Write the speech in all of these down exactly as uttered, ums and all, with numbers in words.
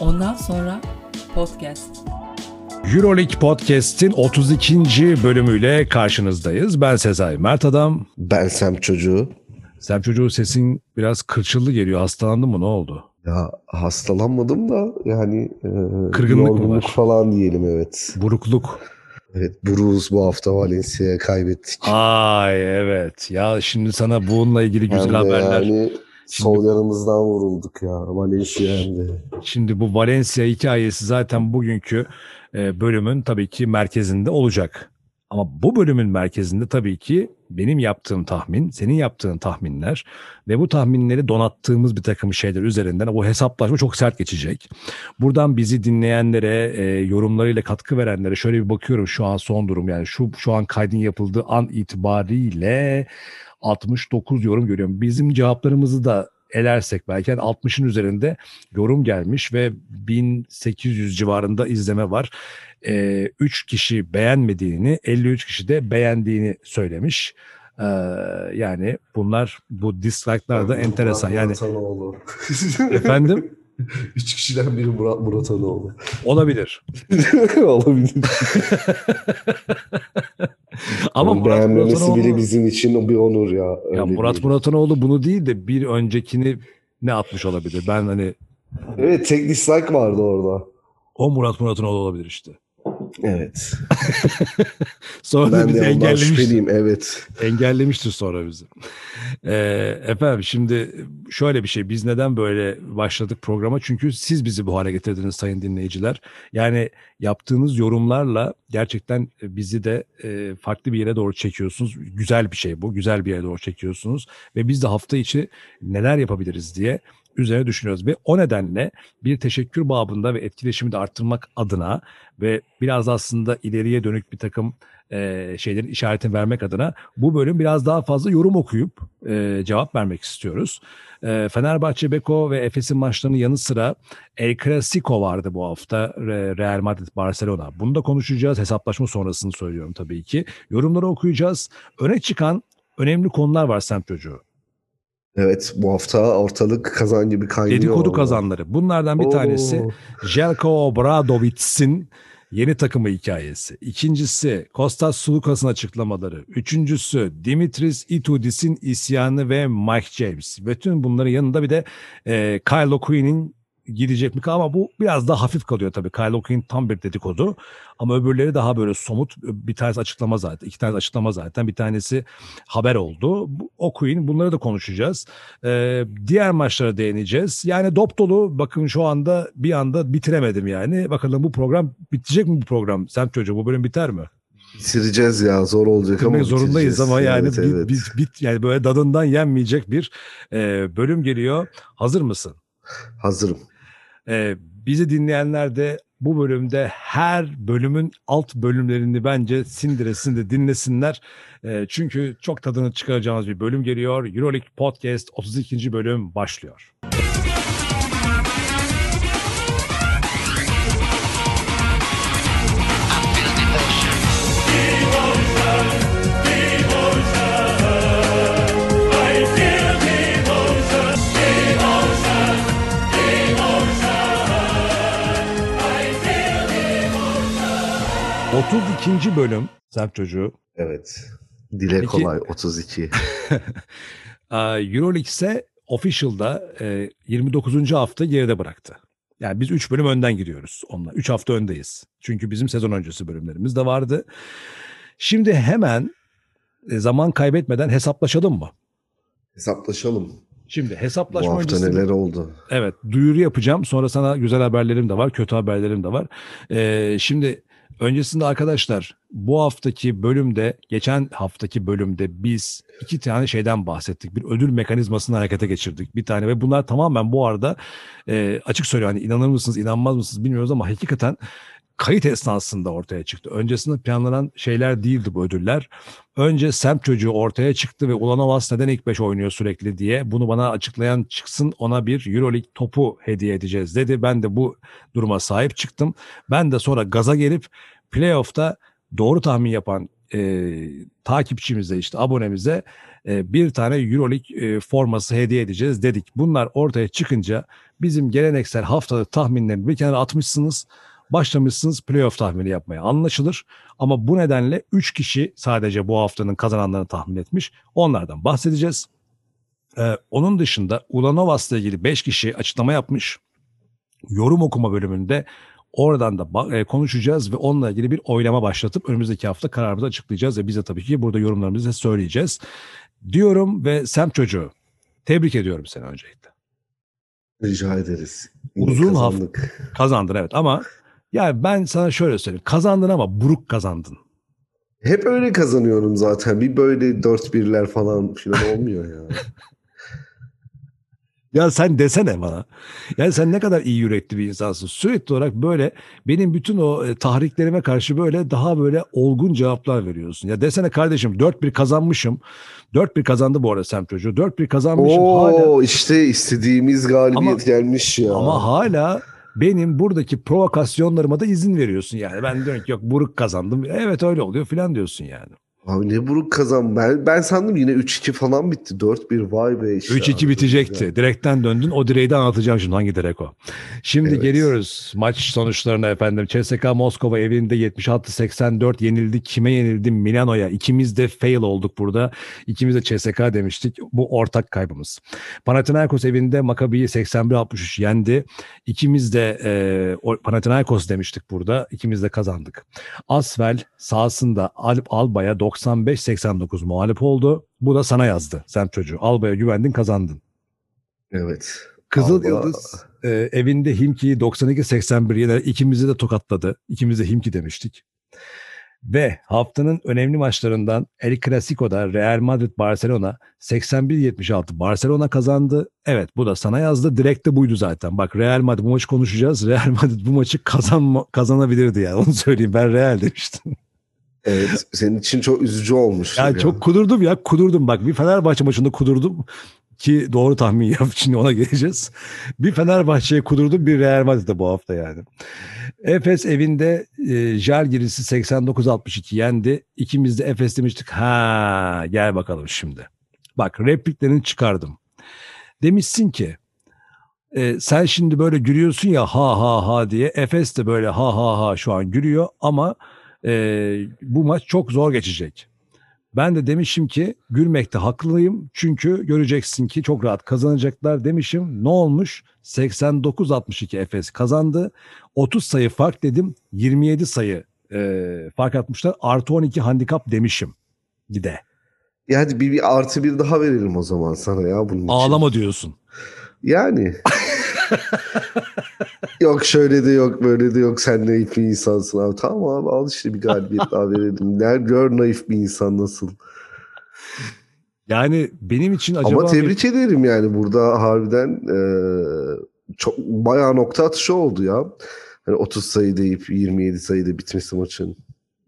Ondan sonra podcast. Euroleague Podcast'in otuz ikinci bölümüyle karşınızdayız. Ben Sezai Mert Adam. Ben Semp Çocuğu. Semp Çocuğu, sesin biraz kırçıllı geliyor. Hastalandın mı? Ne oldu? Ya hastalanmadım da yani e, kırgınlık mı var? Falan diyelim, evet. Burukluk. Evet, Bruce bu hafta Valencia'ya kaybettik. Ay evet. Ya şimdi sana bununla ilgili güzel yani haberler. Yani sol yanımızdan vurulduk ya Valencia'ya. Şimdi bu Valencia hikayesi zaten bugünkü bölümün tabii ki merkezinde olacak. Ama bu bölümün merkezinde tabii ki benim yaptığım tahmin, senin yaptığın tahminler ve bu tahminleri donattığımız bir takım şeyler üzerinden o hesaplaşma çok sert geçecek. Buradan bizi dinleyenlere, e, yorumlarıyla katkı verenlere şöyle bir bakıyorum şu an son durum. Yani şu şu an kaydın yapıldığı an itibariyle altmış dokuz yorum görüyorum. Bizim cevaplarımızı da elersek belki yani altmışın üzerinde yorum gelmiş ve bin sekiz yüz civarında izleme var. Ee, üç kişi beğenmediğini, elli üç kişi de beğendiğini söylemiş. Ee, yani bunlar, bu dislike'lar da yani enteresan. Murat yani Muratoğlu. Efendim? üç kişiden biri Murat Muratoğlu. Olabilir. Olabilir. Ama yani Murat beğenmemesi bile bizim için bir onur ya. Ya Murat Muratanoğlu bunu değil de bir öncekini ne atmış olabilir? Ben hani... Evet, tek dislike vardı orada. O Murat Muratanoğlu olabilir işte. Evet. Sonra ben bizi de engellemiştim. Evet. Engellemiştir sonra bizi. Ee, efendim şimdi şöyle bir şey. Biz neden böyle başladık programa? Çünkü siz bizi bu hale getirdiniz sayın dinleyiciler. Yani yaptığınız yorumlarla gerçekten bizi de e, farklı bir yere doğru çekiyorsunuz. Güzel bir şey bu. Güzel bir yere doğru çekiyorsunuz. Ve biz de hafta içi neler yapabiliriz diye üzerine düşünüyoruz ve o nedenle bir teşekkür babında ve etkileşimi de arttırmak adına ve biraz aslında ileriye dönük bir takım e, şeylerin işaretini vermek adına bu bölüm biraz daha fazla yorum okuyup e, cevap vermek istiyoruz. E, Fenerbahçe Beko ve Efes'in maçlarının yanı sıra El Clasico vardı bu hafta, Real Madrid Barcelona. Bunu da konuşacağız, hesaplaşma sonrasını söylüyorum tabii ki. Yorumları okuyacağız. Öne çıkan önemli konular var Semp Çocuğu. Evet, bu hafta ortalık kazan gibi kaynıyor. Dedikodu kazanları. Bunlardan bir Oo. tanesi Jelko Obradović'in yeni takımı hikayesi. İkincisi Kostas Sulukas'ın açıklamaları. Üçüncüsü Dimitris Itudis'in isyanı ve Mike James. Bütün bunların yanında bir de e, Kyle Quinn'in gidecek mi? Ama bu biraz daha hafif kalıyor tabii. Kyle Quinn tam bir dedikodu. Ama öbürleri daha böyle somut. Bir tanesi açıklama zaten. İki tanesi açıklama zaten. Bir tanesi haber oldu. O Quinn. Bunları da konuşacağız. Ee, diğer maçlara değineceğiz. Yani dop dolu. Bakın şu anda bir anda bitiremedim yani. Bakalım bu program bitecek mi bu program? Semp Çocuğu, bu bölüm biter mi? Bitireceğiz ya, zor olacak ama zorundayız ama yani evet, bit, evet. Bit, bit yani böyle dadından yenmeyecek bir e, bölüm geliyor. Hazır mısın? Hazırım. Ee, bizi dinleyenler de bu bölümde her bölümün alt bölümlerini bence sindiresin de dinlesinler. Ee, çünkü çok tadını çıkaracağımız bir bölüm geliyor. Euroleague Podcast otuz ikinci bölüm başlıyor. otuz ikinci bölüm Semp Çocuğu. Evet. Dile kolay otuz iki. Euroleague ise official'da yirmi dokuzuncu hafta geride bıraktı. Yani biz üç bölüm önden gidiyoruz onunla. üç hafta öndeyiz. Çünkü bizim sezon öncesi bölümlerimiz de vardı. Şimdi hemen zaman kaybetmeden hesaplaşalım mı? Hesaplaşalım. Şimdi hesaplaşma öncesi... Bu hafta öncesi, neler oldu? Evet, duyuru yapacağım. Sonra sana güzel haberlerim de var, kötü haberlerim de var. Ee, şimdi... Öncesinde arkadaşlar, bu haftaki bölümde, geçen haftaki bölümde biz iki tane şeyden bahsettik. Bir ödül mekanizmasını harekete geçirdik bir tane ve bunlar tamamen bu arada e, açık söylüyor. Hani inanır mısınız, inanmaz mısınız bilmiyoruz ama hakikaten kayıt esnasında ortaya çıktı. Öncesinde planlanan şeyler değildi bu ödüller. Önce Semp Çocuğu ortaya çıktı ve Ulanovas neden ilk beş oynuyor sürekli diye bunu bana açıklayan çıksın, ona bir Euroleague topu hediye edeceğiz dedi. Ben de bu duruma sahip çıktım. Ben de sonra gaza gelip playoff'ta doğru tahmin yapan e, takipçimize, işte abonemize e, bir tane Euroleague e, forması hediye edeceğiz dedik. Bunlar ortaya çıkınca bizim geleneksel haftalık tahminlerini bir kenara atmışsınız. Başlamışsınız playoff tahmini yapmaya, anlaşılır. Ama bu nedenle üç kişi sadece bu haftanın kazananlarını tahmin etmiş. Onlardan bahsedeceğiz. Ee, onun dışında Ulanovas'la ilgili beş kişi açıklama yapmış. Yorum okuma bölümünde oradan da konuşacağız ve onunla ilgili bir oylama başlatıp önümüzdeki hafta kararımızı açıklayacağız. Ve biz de tabii ki burada yorumlarımızı söyleyeceğiz diyorum ve Semp Çocuğu tebrik ediyorum seni öncelikle. Rica ederiz. Yine uzun kazandık. Hafta kazandın, evet, ama yani ben sana şöyle söyleyeyim. Kazandın ama buruk kazandın. Hep öyle kazanıyorum zaten. Bir böyle dört birler falan filan olmuyor ya. Ya sen desene bana. Yani sen ne kadar iyi yürekli bir insansın. Sürekli olarak böyle benim bütün o tahriklerime karşı böyle daha böyle olgun cevaplar veriyorsun. Ya desene kardeşim dört bir kazanmışım. dört bir kazandı bu arada Semp Çocuğu. dört bir kazanmışım. Oo, hala. İşte istediğimiz galibiyet ama, gelmiş ya. Ama hala... Benim buradaki provokasyonlarıma da izin veriyorsun yani. Ben diyorum ki yok buruk kazandım. Evet öyle oluyor filan diyorsun yani. Abi ne buruk kazandım. Ben, ben sandım yine üç iki falan bitti. dört bir vay be işte. üç iki abi, bitecekti. Ya. Direkten döndün. O direği de anlatacağım şimdi. Hangi direk o? Şimdi evet. Geliyoruz maç sonuçlarına efendim. C S K A Moskova evinde yetmiş altı seksen dört yenildi. Kime yenildi? Milano'ya. İkimiz de fail olduk burada. İkimiz de C S K demiştik. Bu ortak kaybımız. Panathinaikos evinde Maccabi'yi seksen bir altmış üç yendi. İkimiz de e, Panathinaikos demiştik burada. İkimiz de kazandık. ASVEL sahasında Alp Alba'ya doksan beş seksen dokuz muhalif oldu. Bu da sana yazdı Semp Çocuğu. Alba'ya güvendin, kazandın. Evet. Kızıl Alba... Yıldız e, evinde Himki'yi doksan iki seksen bir yener. İkimizi de tokatladı. İkimiz de Himki demiştik. Ve haftanın önemli maçlarından El Clasico'da Real Madrid Barcelona seksen bir yetmiş altı Barcelona kazandı. Evet, bu da sana yazdı. Direkt de buydu zaten. Bak Real Madrid bu maçı konuşacağız. Real Madrid bu maçı kazanma, kazanabilirdi yani. Onu söyleyeyim, ben Real demiştim. Evet, senin için çok üzücü olmuş. Ya yani. Çok kudurdum ya kudurdum bak, bir Fenerbahçe maçında kudurdum ki doğru tahmin yap, şimdi ona geleceğiz. Bir Fenerbahçe'ye kudurdum, bir Real Madrid'de bu hafta yani. Efes evinde e, Jalgiris'i seksen dokuz altmış iki yendi. İkimiz de Efes demiştik. Ha, gel bakalım şimdi. Bak repliklerini çıkardım. Demişsin ki e, sen şimdi böyle gülüyorsun ya ha ha ha diye. Efes de böyle ha ha ha şu an gülüyor ama Ee, bu maç çok zor geçecek. Ben de demişim ki gülmekte haklıyım çünkü göreceksin ki çok rahat kazanacaklar demişim. Ne olmuş? seksen dokuz altmış iki Efes kazandı. otuz sayı fark dedim. yirmi yedi sayı e, fark atmışlar. Artı on iki handikap demişim. Bir de. Yani bir, bir artı bir daha verelim o zaman sana ya bunun için. Ağlama diyorsun. Yani. Yok şöyle de yok böyle de yok, sen naif bir insansın abi. Tamam abi, al işte bir galibiyet daha verelim. Ner, gör naif bir insan nasıl. Yani benim için acaba... Ama tebrik bir... ederim yani burada harbiden e, çok bayağı nokta atışı oldu ya. Hani otuz sayı deyip yirmi yedi sayıda bitmesi maçın.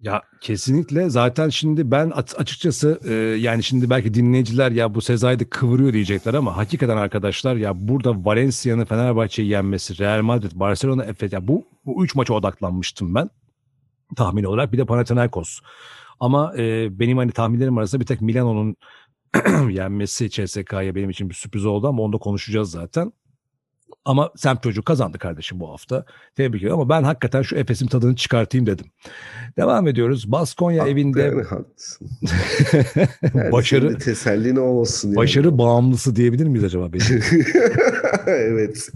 Ya kesinlikle, zaten şimdi ben açıkçası e, yani şimdi belki dinleyiciler ya bu Sezai'de kıvırıyor diyecekler ama hakikaten arkadaşlar ya burada Valencia'nın Fenerbahçe'yi yenmesi, Real Madrid, Barcelona, Efes, ya bu bu üç maça odaklanmıştım ben tahmin olarak, bir de Panathinaikos. Ama e, benim hani tahminlerim arasında bir tek Milano'nun yenmesi C S K A'ya benim için bir sürpriz oldu ama onu da konuşacağız zaten. Ama Semp Çocuğu kazandı kardeşim bu hafta. Tebrik ederim ama ben hakikaten şu Efes'in tadını çıkartayım dedim. Devam ediyoruz. Baskonya Hatta evinde... Yani, yani başarı... Teselli ne olsun? Başarı yani. Bağımlısı diyebilir miyiz acaba benim? Evet.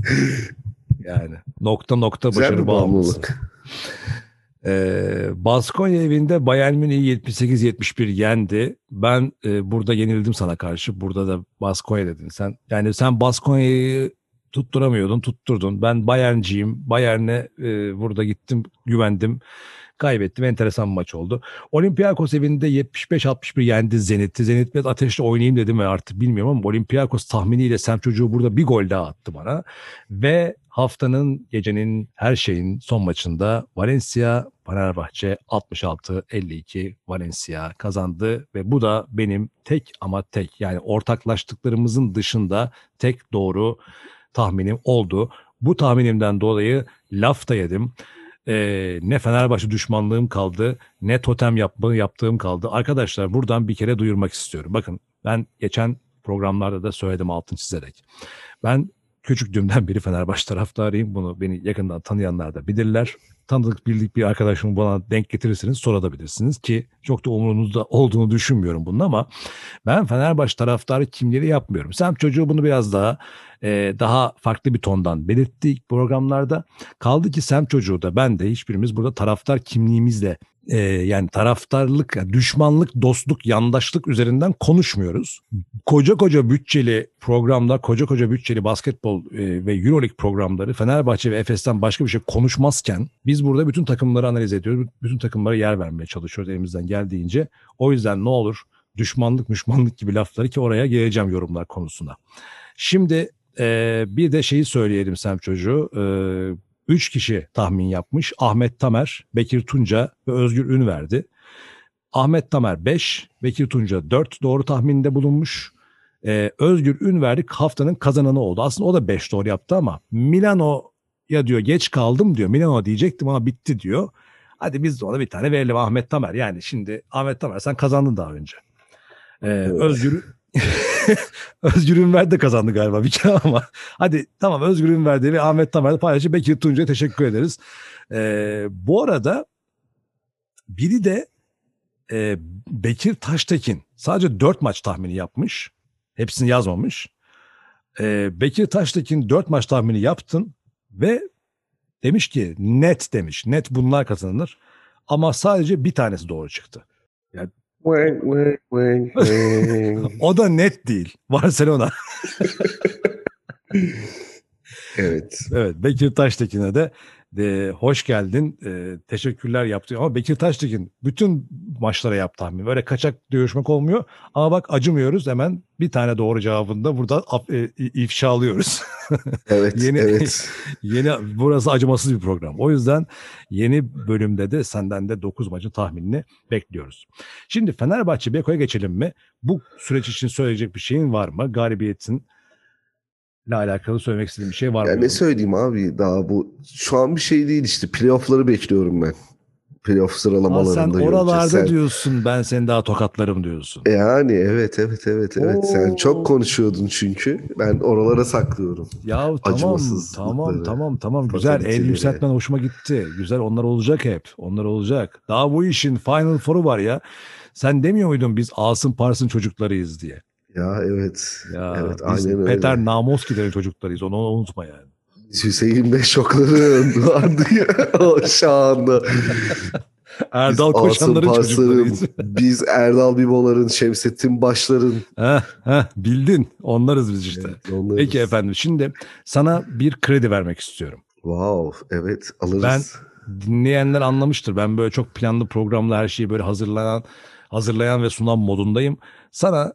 Yani nokta nokta güzel başarı bağımlısı. Ee, Baskonya evinde Bayern Münih'i yetmiş sekiz yetmiş bir yendi. Ben e, burada yenildim sana karşı. Burada da Baskonya dedin sen. Yani sen Baskonya'yı tutturamıyordun, tutturdun. Ben Bayern'ciyim. Bayern'e e, burada gittim, güvendim. Kaybettim. Enteresan bir maç oldu. Olympiakos evinde yetmiş beş altmış bir yendi Zenit'i. Zenit biraz ateşle oynayayım dedim ve artık bilmiyorum ama Olympiakos tahminiyle Semp Çocuğu burada bir gol daha attı bana. Ve haftanın, gecenin, her şeyin son maçında Valencia, Fenerbahçe altmış altı elli iki Valencia kazandı ve bu da benim tek ama tek, yani ortaklaştıklarımızın dışında tek doğru tahminim oldu. Bu tahminimden dolayı laf da yedim. Ee, ne Fenerbahçe düşmanlığım kaldı, ne totem yapma, yaptığım kaldı. Arkadaşlar buradan bir kere duyurmak istiyorum. Bakın ben geçen programlarda da söyledim altın çizerek. Ben küçüklüğümden beri Fenerbahçe taraftarıyım. Bunu beni yakından tanıyanlar da bilirler. Tanıdık bildik bir arkadaşımı bana denk getirirsiniz, sorabilirsiniz ki çok da umurunuzda olduğunu düşünmüyorum bunun, ama ben Fenerbahçe taraftarı kimleri yapmıyorum. Semp Çocuğu bunu biraz daha e, daha farklı bir tondan belirtti ilk programlarda. Kaldı ki Semp Çocuğu da ben de hiçbirimiz burada taraftar kimliğimizle e, yani taraftarlık, yani düşmanlık, dostluk, yandaşlık üzerinden konuşmuyoruz. Koca koca bütçeli programlar, koca koca bütçeli basketbol e, ve Euroleague programları Fenerbahçe ve Efes'ten başka bir şey konuşmazken biz burada bütün takımları analiz ediyoruz. Bütün takımlara yer vermeye çalışıyoruz elimizden geldiğince. O yüzden ne olur düşmanlık müşmanlık gibi lafları, ki oraya geleceğim yorumlar konusuna. Şimdi e, bir de şeyi söyleyelim Semp Çocuğu. E, üç kişi tahmin yapmış. Ahmet Tamer, Bekir Tunca ve Özgür Ün verdi. Ahmet Tamer beş, Bekir Tunca dört doğru tahminde bulunmuş. E, Özgür Ün verdik, haftanın kazananı oldu. Aslında o da beş doğru yaptı ama Milano... Ya diyor geç kaldım diyor. Milano diyecektim ama bitti diyor. Hadi biz de ona bir tane verelim Ahmet Tamer. Yani şimdi Ahmet Tamer sen kazandın daha önce. Ee, evet. Özgür Özgür Ünver de kazandı galiba bir kere ama. Hadi tamam, Özgür Ünver'de ve Ahmet Tamer'de paylaşıp Bekir Tuncu'ya teşekkür ederiz. Ee, bu arada biri de e, Bekir Taştekin sadece dört maç tahmini yapmış. Hepsini yazmamış. Ee, Bekir Taştekin dört maç tahmini yaptın. Ve demiş ki net demiş. Net bunlar kazanılır. Ama sadece bir tanesi doğru çıktı. Yani... o da net değil. Barcelona. Evet. Evet. Bekir Taştekin'e de, de hoş geldin. E, teşekkürler yaptı. Ama Bekir Taştekin bütün maçlara yaptı tahmin. Böyle kaçak dövüşmek olmuyor. Ama bak acımıyoruz. Hemen bir tane doğru cevabında burada e, ifşa alıyoruz. Evet. yeni, evet. Yeni, burası acımasız bir program. O yüzden yeni bölümde de senden de dokuz maçın tahminini bekliyoruz. Şimdi Fenerbahçe Beko'ya geçelim mi? Bu süreç için söyleyecek bir şeyin var mı? Galibiyetin ile alakalı söylemek istediğim bir şey var mı? Yani ne söyleyeyim abi, daha bu şu an bir şey değil işte, playoff'ları bekliyorum ben. Playoff sıralamalarında. Aa, sen oralarda sen... diyorsun, ben seni daha tokatlarım diyorsun. Yani evet evet evet evet. Oo. Sen çok konuşuyordun çünkü, ben oralara saklıyorum. Ya tamam tamam tamam tamam güzel, el yükseltmen hoşuma gitti. Güzel, onlar olacak hep, onlar olacak. Daha bu işin Final Four'u var ya. Sen demiyor muydun biz Asım Pars'ın çocuklarıyız diye? Ya evet. Ya, evet biz aynen Peter öyle. Namoski'lerin çocuklarıyız. Onu, onu unutma yani. Hüseyin Bey şokların vardı ya şu anda. Erdal Koçanların çocuklarıyız. Biz Erdal Biboların, Şemsettin Başların. Heh, heh, bildin. Onlarız biz işte. Evet, onlarız. Peki efendim, şimdi sana bir kredi vermek istiyorum. Wow, evet alırız. Ben, dinleyenler anlamıştır. Ben böyle çok planlı programla her şeyi böyle hazırlayan, hazırlayan ve sunan modundayım. Sana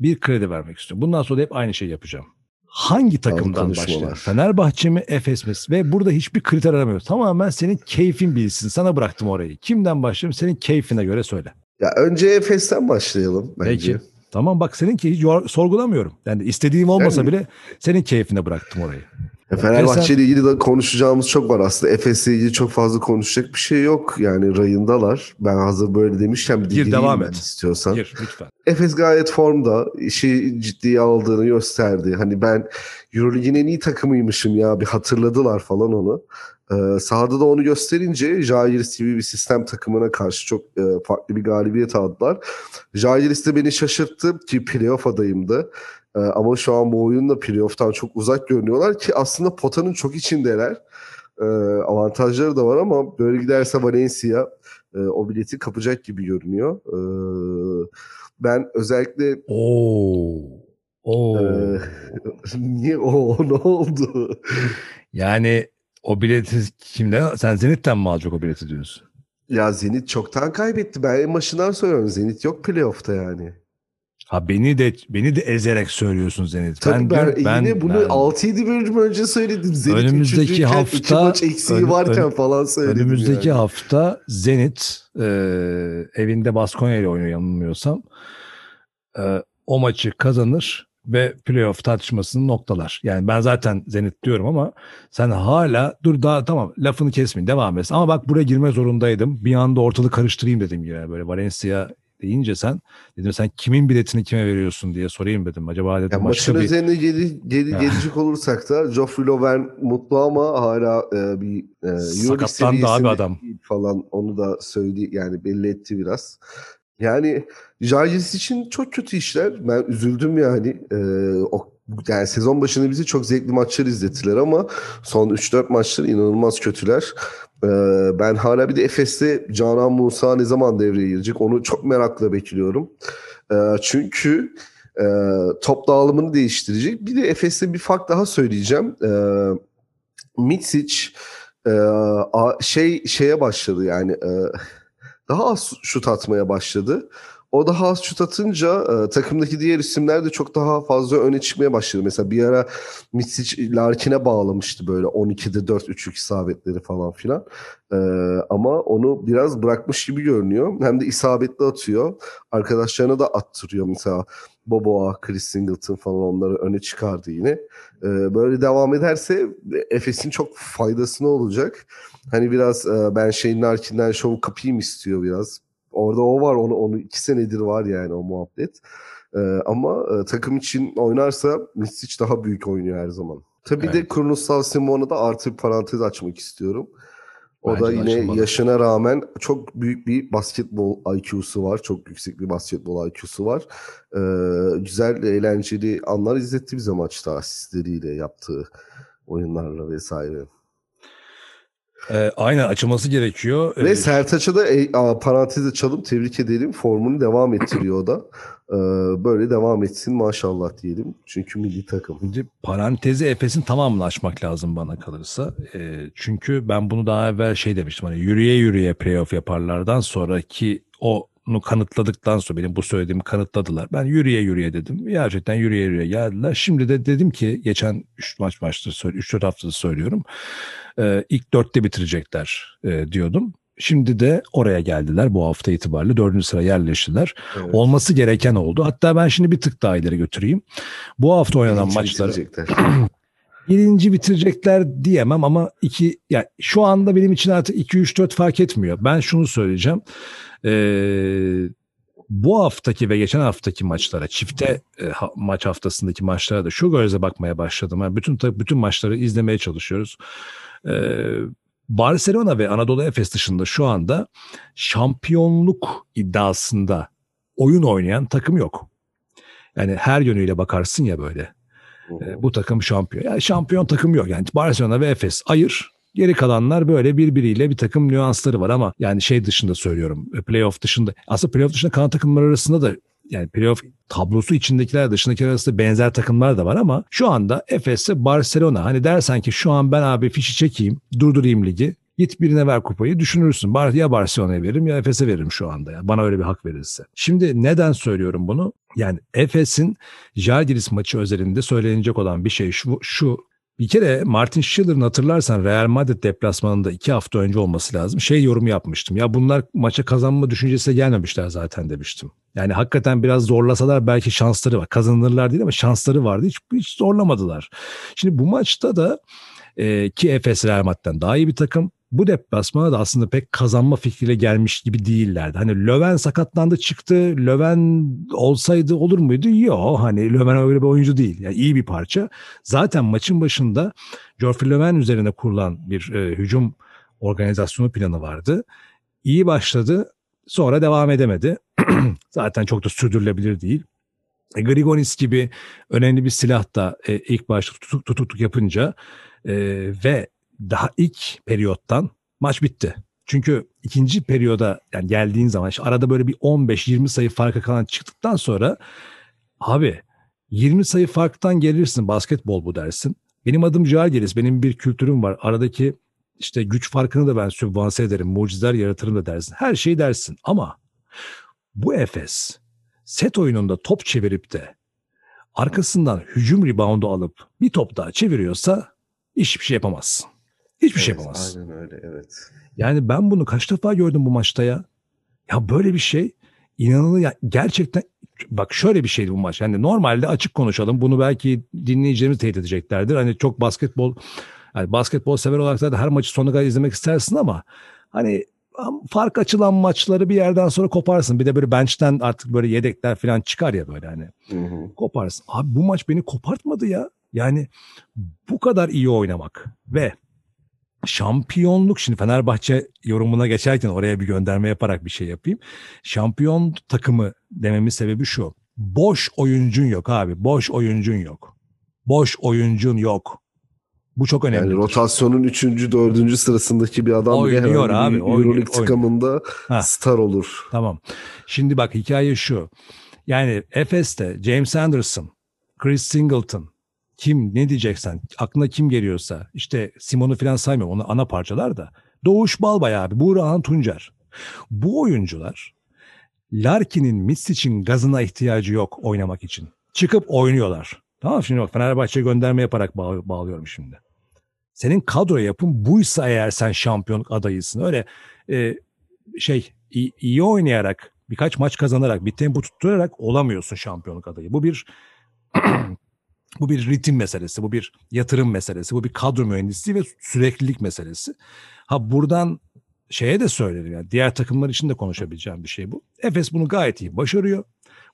bir kredi vermek istiyorum. Bundan sonra da hep aynı şeyi yapacağım. Hangi takımdan başlayalım? Fenerbahçe mi, Efes mi? Ve burada hiçbir kriter aramıyoruz. Tamamen senin keyfin bilsin. Sana bıraktım orayı. Kimden başlayalım? Senin keyfine göre söyle. Ya önce Efes'ten başlayalım bence. Peki. Tamam bak, senin ki hiç sorgulamıyorum. Yani istediğim olmasa yani... bile senin keyfine bıraktım orayı. Fenerbahçe ile ilgili de konuşacağımız çok var aslında. Efes'le ilgili çok fazla konuşacak bir şey yok. Yani rayındalar. Ben hazır böyle demişken bir gireyim devam et istiyorsan. Gir lütfen. Efes gayet formda. İşi ciddiye aldığını gösterdi. Hani ben Euroleague'in en iyi takımıymışım ya. Bir hatırladılar falan onu. Ee, sahada da onu gösterince Jalgiris gibi bir sistem takımına karşı çok e, farklı bir galibiyet aldılar. Jalgiris de beni şaşırttı ki playoff adayımdı. Ama şu an bu oyunla playoff'tan çok uzak görünüyorlar ki aslında potanın çok içindeler. E, avantajları da var ama böyle giderse Valencia e, o bileti kapacak gibi görünüyor. E, ben özellikle... Oo. Oo. E, niye o ne oldu? Yani o bileti kimden? Sen Zenit'ten mi alacak o bileti diyorsun? Ya Zenit çoktan kaybetti. Ben en başından söylüyorum. Zenit yok playoff'ta yani. Ha beni de beni de ezerek söylüyorsun Zenit. Tabii ben, ben, ben yine bunu ben, altı yedi bölüm önce söyledim. Zenit önümüzdeki üçüncü hafta iki maç eksiği ön, varken ön, falan söyledim. Önümüzdeki yani. Hafta Zenit e, evinde Baskonya ile oynuyor yanılmıyorsam. E, o maçı kazanır ve playoff tartışmasını noktalar. Yani ben zaten Zenit diyorum ama sen hala dur daha tamam lafını kesmeyin devam etsin. Ama bak buraya girme zorundaydım. Bir anda ortalığı karıştırayım dedim gibi. Böyle Valencia deyince sen dedim sen kimin biletini kime veriyorsun diye sorayım dedim. Acaba dedim yani başka bir... üzerine gel- gel- gelecek olursak da Geoffrey Lovren mutlu ama hala e, bir e, sakatlandı abi adam. Falan onu da söyledi yani belli etti biraz. Yani Jalgiris için çok kötü işler. Ben üzüldüm yani. Ee, o, yani sezon başında bizi çok zevkli maçlar izlettiler ama son üç dört maçlar inanılmaz kötüler. Ee, ben hala bir de Efes'te Canan Musa ne zaman devreye girecek onu çok merakla bekliyorum. Ee, çünkü e, top dağılımını değiştirecek. Bir de Efes'te bir fark daha söyleyeceğim. Ee, Mitsic e, a, şey şeye başladı yani... E, daha az şut atmaya başladı. O daha az şut atınca e, takımdaki diğer isimler de çok daha fazla öne çıkmaya başladı. Mesela bir ara Mitsic Larkin'e bağlamıştı böyle on ikide dört üçlük isabetleri falan filan. E, ama onu biraz bırakmış gibi görünüyor. Hem de isabetli atıyor. Arkadaşlarına da attırıyor mesela. Boboa, Chris Singleton falan onları öne çıkardı yine. E, böyle devam ederse Efes'in çok faydasına olacak. Hani biraz e, ben şeyin Larkin'den şovu kapayım istiyor biraz. Orada o var, onu, onu iki senedir var yani o muhabbet. Ee, ama e, takım için oynarsa Mitsic daha büyük oynuyor her zaman. Tabii evet. De Kurnuslav Simon'a da artı bir parantez açmak istiyorum. O bence da yine açılmadı. Yaşına rağmen çok büyük bir basketbol I Q'su var. Çok yüksek bir basketbol I Q'su var. Ee, güzel, eğlenceli anlar izletti bize maçta asistleriyle yaptığı oyunlarla vesaire. E, aynen açılması gerekiyor. Ve Sertaç'a da e, a, parantez açalım tebrik edelim. Formunu devam ettiriyor da. E, böyle devam etsin maşallah diyelim. Çünkü milli takım. Şimdi parantezi Efes'in tamamını açmak lazım bana kalırsa. E, çünkü ben bunu daha evvel şey demiştim. Hani yürüye yürüye playoff yaparlardan sonraki onu kanıtladıktan sonra benim bu söylediğimi kanıtladılar. Ben yürüye yürüye dedim. Gerçekten yürüye yürüye geldiler. Şimdi de dedim ki geçen üç maç maçta üç dört haftada söylüyorum. İlk dörtte bitirecekler e, diyordum. Şimdi de oraya geldiler bu hafta itibariyle. Dördüncü sıra yerleştiler. Evet. Olması gereken oldu. Hatta ben şimdi bir tık daha ileri götüreyim. Bu hafta oynanan birinci maçları... Birinci bitirecekler diyemem ama iki, yani şu anda benim için artık iki üç dört fark etmiyor. Ben şunu söyleyeceğim. Eee... Bu haftaki ve geçen haftaki maçlara, çifte e, ha, maç haftasındaki maçlara da şu gözle bakmaya başladım. Yani bütün bütün maçları izlemeye çalışıyoruz. Ee, Barcelona ve Anadolu Efes dışında şu anda şampiyonluk iddiasında oyun oynayan takım yok. Yani her yönüyle bakarsın ya böyle. Ee, bu takım şampiyon. Yani şampiyon takım yok. Yani Barcelona ve Efes ayır. Geri kalanlar böyle birbiriyle bir takım nüansları var ama yani şey dışında söylüyorum, playoff dışında, aslında playoff dışında kalan takımlar arasında da yani playoff tablosu içindekiler dışındakiler arasında benzer takımlar da var ama şu anda Efes'le Barcelona, hani dersen ki şu an ben abi fişi çekeyim, durdurayım ligi, git birine ver kupayı, düşünürsün ya Barcelona'ya veririm ya Efes'e veririm şu anda ya, bana öyle bir hak verilse. Şimdi neden söylüyorum bunu? Yani Efes'in Jalgiris maçı özelinde söylenecek olan bir şey şu, şu bir kere Martin Schiller'ın hatırlarsan Real Madrid deplasmanında iki hafta önce olması lazım. Şey yorumu yapmıştım. Ya bunlar maça kazanma düşüncesiyle gelmemişler zaten demiştim. Yani hakikaten biraz zorlasalar belki şansları var. Kazanırlar değil ama şansları vardı. Hiç, hiç zorlamadılar. Şimdi bu maçta da e, ki Efes Real Madrid'den daha iyi bir takım. Bu deplasmana da aslında pek kazanma fikriyle gelmiş gibi değillerdi. Hani Löwen sakatlandı çıktı. Löwen olsaydı olur muydu? Yok. Hani Löwen öyle bir oyuncu değil. Yani iyi bir parça. Zaten maçın başında Geoffrey Löwen üzerine kurulan bir e, hücum organizasyonu planı vardı. İyi başladı. Sonra devam edemedi. Zaten çok da sürdürülebilir değil. E, Grigonis gibi önemli bir silah da e, ilk başta tutuk tutuk yapınca e, ve daha ilk periyottan maç bitti. Çünkü ikinci periyoda yani geldiğin zaman işte arada böyle bir on beş yirmi sayı farka kalan çıktıktan sonra abi yirmi sayı farktan gelirsin, basketbol bu dersin. Benim adım Jalgiris, benim bir kültürüm var. Aradaki işte güç farkını da ben sübvanse ederim, mucizeler yaratırım da dersin. Her şeyi dersin ama bu Efes set oyununda top çevirip de arkasından hücum reboundu alıp bir top daha çeviriyorsa hiçbir şey yapamazsın. Hiçbir evet, şey yapamaz. Aynen öyle, evet. Yani ben bunu kaç defa gördüm bu maçta ya. Ya böyle bir şey inanılır ya, gerçekten bak şöyle bir şeydi bu maç. Yani normalde açık konuşalım. Bunu belki dinleyicilerimiz teyit edeceklerdir. Hani çok basketbol, yani basketbol sever olarak da her maçı sonuna kadar izlemek istersin ama hani fark açılan maçları bir yerden sonra koparsın. Bir de böyle bench'ten artık böyle yedekler falan çıkar ya böyle hani. Hı hı. Koparsın. Abi bu maç beni kopartmadı ya. Yani bu kadar iyi oynamak ve şampiyonluk, şimdi Fenerbahçe yorumuna geçerken oraya bir gönderme yaparak bir şey yapayım. Şampiyon takımı dememin sebebi şu. Boş oyuncun yok abi. Boş oyuncun yok. Boş oyuncun yok. Bu çok önemli. Yani rotasyonun üçüncü, dördüncü sırasındaki bir adam oynuyor abi. Euroleague takımında star olur. Tamam. Şimdi bak hikaye şu. Yani Efes'te James Anderson, Chris Singleton, kim ne diyeceksen, aklına kim geliyorsa, işte Simon'u falan saymıyorum, onu ana parçalar da. Doğuş Balbay abi, Buğrahan Tuncer. Bu oyuncular Larkin'in, Mitsic'in gazına ihtiyacı yok oynamak için. Çıkıp oynuyorlar. Tamam, şimdi bak Fenerbahçe'ye gönderme yaparak bağ- bağlıyorum şimdi. Senin kadro yapın buysa eğer sen şampiyonluk adayısın. Öyle e, şey iyi, iyi oynayarak, birkaç maç kazanarak, bir tempo tutturarak olamıyorsun şampiyonluk adayı. Bu bir bu bir ritim meselesi, bu bir yatırım meselesi, bu bir kadro mühendisliği ve süreklilik meselesi. Ha buradan şeye de söylerim, yani diğer takımlar için de konuşabileceğim bir şey bu. Efes bunu gayet iyi başarıyor.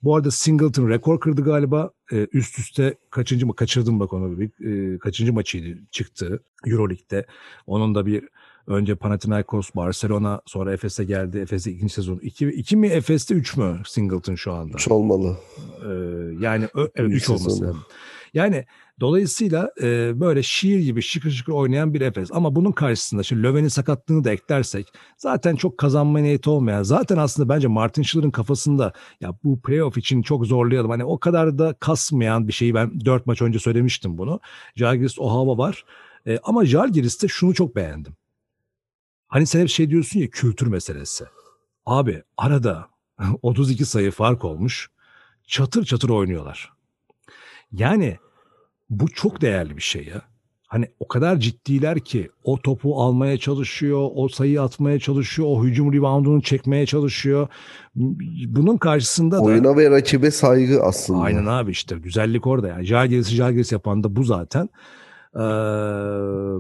Bu arada Singleton rekor kırdı galiba. Ee, üst üste kaçıncı mı kaçırdım bak onu bir e, kaçıncı maçıydı çıktı Euroleague'de. Onun da bir önce Panathinaikos, Barcelona, sonra Efes'e geldi. Efes'e ikinci sezon. İki, iki mi Efes'te, üç mü Singleton şu anda? Üç olmalı. Ee, yani ö, evet, üç olması lazım. Yani dolayısıyla e, böyle şiir gibi şıkır şıkır oynayan bir Efes. Ama bunun karşısında şimdi Löwen'in sakatlığını da eklersek zaten çok kazanma niyeti olmayan, zaten aslında bence Martin Schiller'ın kafasında ya bu playoff için çok zorlayalım, hani o kadar da kasmayan bir şeyi, ben dört maç önce söylemiştim bunu. Jalgiris o hava var. E, ama Jalgiris'te şunu çok beğendim. Hani sen hep şey diyorsun ya, kültür meselesi. Abi arada otuz iki sayı fark olmuş. Çatır çatır oynuyorlar. Yani bu çok değerli bir şey ya. Hani o kadar ciddiler ki o topu almaya çalışıyor, o sayıyı atmaya çalışıyor, o hücum reboundunu çekmeye çalışıyor. Bunun karşısında da... Oyuna ve rakibe saygı aslında. Aynen abi, işte güzellik orada yani. Jalgiris Jalgiris yapan da bu zaten. Ee,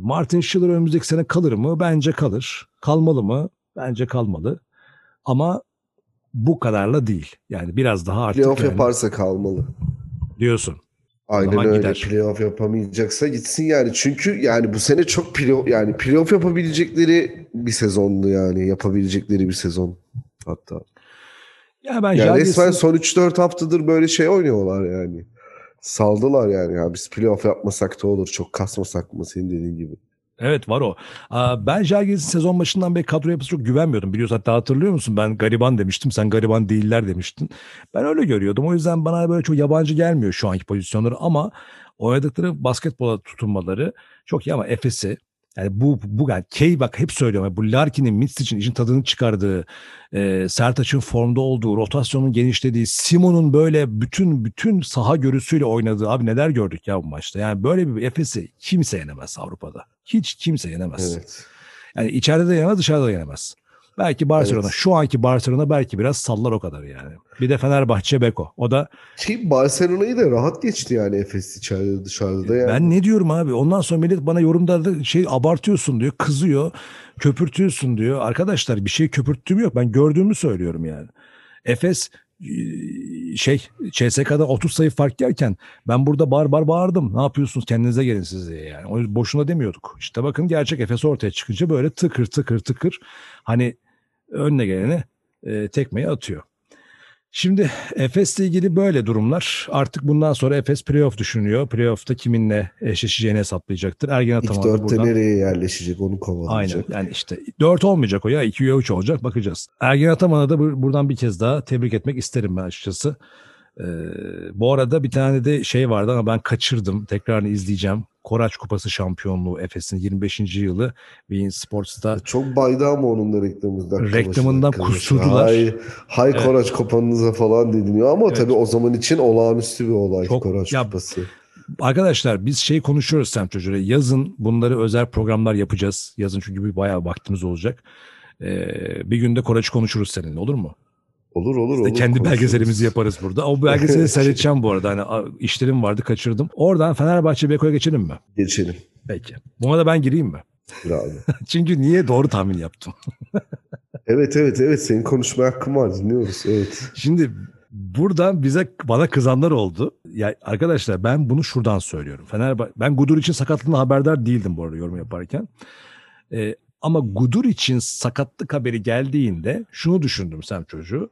Martin Schiller önümüzdeki sene kalır mı? Bence kalır. Kalmalı mı? Bence kalmalı. Ama bu kadarla değil. Yani biraz daha artık... Playoff yani... yaparsa kalmalı. Diyorsun. Aynen öyle. Gider. Playoff yapamayacaksa gitsin yani. Çünkü yani bu sene çok playoff, yani playoff yapabilecekleri bir sezondu yani. Yapabilecekleri bir sezon hatta. Ya ben yani resmen gelsin... son üç dört haftadır böyle şey oynuyorlar yani. Saldılar yani. Ya biz playoff yapmasak da olur. Çok kasmasak mı senin dediğin gibi. Evet var o. Ben Jalgiris'in sezon başından beri kadro yapısı çok güvenmiyordum. Biliyorsun, hatta hatırlıyor musun? Ben gariban demiştim. Sen gariban değiller demiştin. Ben öyle görüyordum. O yüzden bana böyle çok yabancı gelmiyor şu anki pozisyonları ama oynadıkları basketbola tutunmaları çok iyi. Ama Efes'i, yani bu bu yani K, bak hep söylüyorum. Yani bu Larkin'in, Mitsic'in için tadını çıkardığı, e, Sertaç'ın formda olduğu, rotasyonun genişlediği, Simon'un böyle bütün bütün saha görüsüyle oynadığı, abi neler gördük ya bu maçta. Yani böyle bir Efes'i kimse yenemez Avrupa'da. Hiç kimse yenemez. Evet. Yani içeride de yenemez, dışarıda da yenemez. Belki Barcelona, evet. Şu anki Barcelona belki biraz sallar o kadar yani. Bir de Fenerbahçe Beko. O da ki Barcelona'yı da rahat geçti yani Efes içeride dışarıda yani. Ben ne diyorum abi? Ondan sonra millet bana yorumlarda şey abartıyorsun diyor, kızıyor, köpürtüyorsun diyor. Arkadaşlar bir şey köpürttüğüm yok. Ben gördüğümü söylüyorum yani. Efes şey C S K A'da otuz sayı fark yerken ben burada bar bar bağırdım. Ne yapıyorsunuz, kendinize gelin siz diye yani. O boşuna demiyorduk. İşte bakın gerçek Efes ortaya çıkınca böyle tıkır tıkır tıkır hani önüne gelene e, tekmeyi atıyor. Şimdi Efes'le ilgili böyle durumlar. Artık bundan sonra Efes playoff düşünüyor. Playoff'ta kiminle eşleşeceğini hesaplayacaktır. Ergen Ataman da buradan. İlk dörtte nereye yerleşecek onu kovalayacak. Aynen yani işte dört olmayacak o ya. iki üç olacak, bakacağız. Ergen Ataman'a da buradan bir kez daha tebrik etmek isterim ben açıkçası. Ee, bu arada bir tane de şey vardı ama ben kaçırdım. Tekrarını izleyeceğim. Koraç Kupası şampiyonluğu Efes'in yirmi beşinci yılı Bein Sports'ta. Çok bayda mı onun da reklamından? Reklamından kusurdular. Hay, hay evet. Koraç Kupanınıza falan dediniyor ama evet. Tabii o zaman için olağanüstü bir olay çok, Koraç ya, Kupası. Arkadaşlar biz şey konuşuyoruz Semp Çocuğu'yla. Yazın bunları özel programlar yapacağız. Yazın çünkü bir bayağı vaktimiz olacak. Ee, bir günde Koraç'ı konuşuruz seninle, olur mu? Olur olur. Biz de olur, kendi konuşuruz. Belgeselimizi yaparız burada. O belgeseli seyredeceğim bu arada. Hani işlerim vardı, kaçırdım. Oradan Fenerbahçe Beko'ya geçelim mi? Geçelim. Peki. Buna da ben gireyim mi? Bravo. Çünkü niye? Doğru tahmin yaptım. evet evet evet. Senin konuşma hakkın var. Dinliyoruz. Evet. Şimdi burada bize bana kızanlar oldu. Ya arkadaşlar ben bunu şuradan söylüyorum. Fenerbahçe, ben Guduric'in sakatlığına haberdar değildim bu arada yorum yaparken. Ee, Ama Guduric'in sakatlık haberi geldiğinde şunu düşündüm Semp Çocuğu.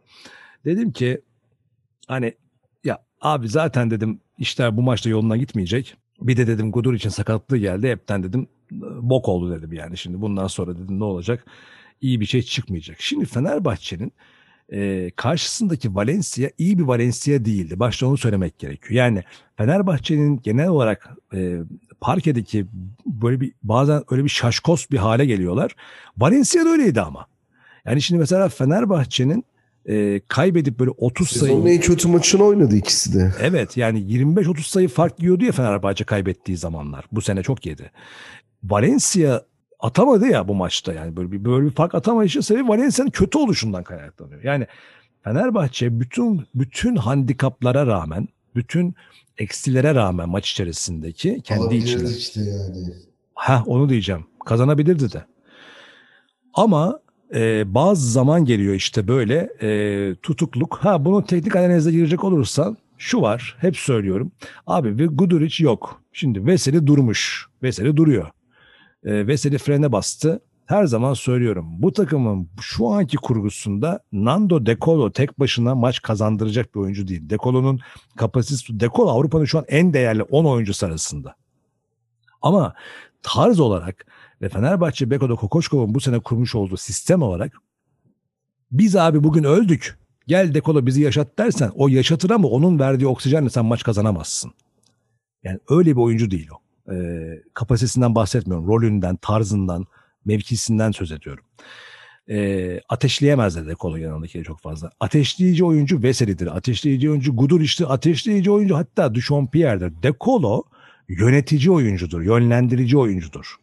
Dedim ki hani ya abi zaten dedim işler bu maçta yoluna gitmeyecek. Bir de dedim Guduric'in sakatlığı geldi. Hepten dedim bok oldu dedim yani. Şimdi bundan sonra dedim ne olacak? İyi bir şey çıkmayacak. Şimdi Fenerbahçe'nin e, karşısındaki Valencia iyi bir Valencia değildi. Başta onu söylemek gerekiyor. Yani Fenerbahçe'nin genel olarak... E, parkedeki böyle bir bazen öyle bir şaşkos bir hale geliyorlar. Valencia'da öyleydi ama. Yani şimdi mesela Fenerbahçe'nin e, kaybedip böyle otuz sayı... Sezonun en kötü maçını oynadı ikisi de. Evet yani yirmi beş otuz sayı fark yiyordu ya Fenerbahçe kaybettiği zamanlar. Bu sene çok yedi. Valencia atamadı ya bu maçta yani böyle bir, böyle bir fark atamayışı sebebi Valencia'nın kötü oluşundan kaynaklanıyor. Yani Fenerbahçe bütün bütün handikaplara rağmen, bütün eksilere rağmen maç içerisindeki kendi içinde. Işte yani. Ha onu diyeceğim. Kazanabilirdi de. Ama e, bazı zaman geliyor işte böyle e, tutukluk. Ha bunu teknik analize girecek olursan şu var. Hep söylüyorum. Abi Guduric yok. Şimdi Veseli durmuş. Veseli duruyor. E, Veseli frene bastı. Her zaman söylüyorum. Bu takımın şu anki kurgusunda Nando De Colo tek başına maç kazandıracak bir oyuncu değil. De Colo'nun kapasitesi... De Colo Avrupa'nın şu an en değerli on oyuncusu arasında. Ama tarz olarak ve Fenerbahçe Beko'da Kokoşkov'un bu sene kurmuş olduğu sistem olarak biz abi bugün öldük. Gel De Colo bizi yaşat dersen o yaşatır ama onun verdiği oksijenle sen maç kazanamazsın. Yani öyle bir oyuncu değil o. Ee, kapasitesinden bahsetmiyorum. Rolünden, tarzından, mevkisinden söz ediyorum. E, ateşleyemez de Dekolo yanındaki çok fazla. Ateşleyici oyuncu Veseli'dir. Ateşleyici oyuncu Guduric'tir. Ateşleyici oyuncu hatta Dijon Pierre'dir. Dekolo yönetici oyuncudur. Yönlendirici oyuncudur.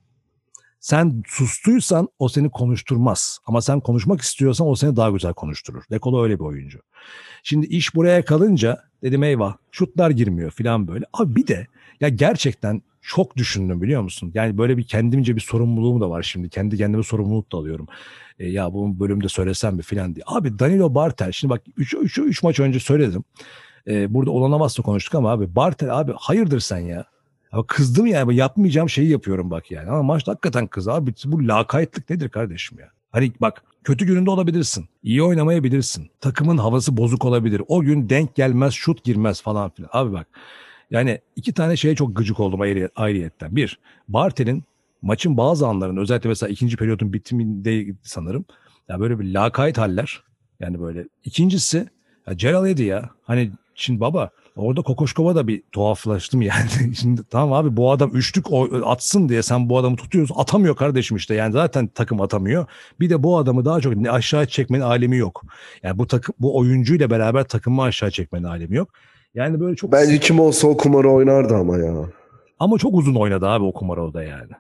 Sen sustuysan o seni konuşturmaz. Ama sen konuşmak istiyorsan o seni daha güzel konuşturur. Dekolo öyle bir oyuncu. Şimdi iş buraya kalınca dedim eyvah şutlar girmiyor falan böyle. Abi bir de ya gerçekten çok düşündüm biliyor musun? Yani böyle bir kendimce bir sorumluluğum da var şimdi. Kendi kendime sorumluluk da alıyorum. E, ya bu bölümde söylesem mi falan diye. Abi Danilo Bartel. Şimdi bak üç maç önce söyledim. E, burada Ulanovas'la konuştuk ama abi Bartel abi hayırdır sen ya? Abi kızdım yani. Yapmayacağım şeyi yapıyorum bak yani. Ama maçta hakikaten kız abi. Bu lakaytlık nedir kardeşim ya? Hani bak kötü gününde olabilirsin. İyi oynamayabilirsin. Takımın havası bozuk olabilir. O gün denk gelmez, şut girmez falan filan. Abi bak. Yani iki tane şeye çok gıcık oldum ayrıyetten. Bir, Bartel'in maçın bazı anlarında özellikle mesela ikinci periyodun bitiminde sanırım. Ya böyle bir lakayt haller. Yani böyle. İkincisi, ya Ceraledi ya. Hani şimdi baba orada Kokoşkov'a da bir tuhaflaştım yani. Şimdi tamam abi bu adam üçlük atsın diye sen bu adamı tutuyorsun. Atamıyor kardeşim işte. Yani zaten takım atamıyor. Bir de bu adamı daha çok aşağı çekmenin alemi yok. Yani bu takım, bu oyuncuyla beraber takımı aşağı çekmenin alemi yok. Yani böyle çok bence kim olsa o kumarı oynardı ama ya. Ama çok uzun oynadı abi o kumarı o da yani.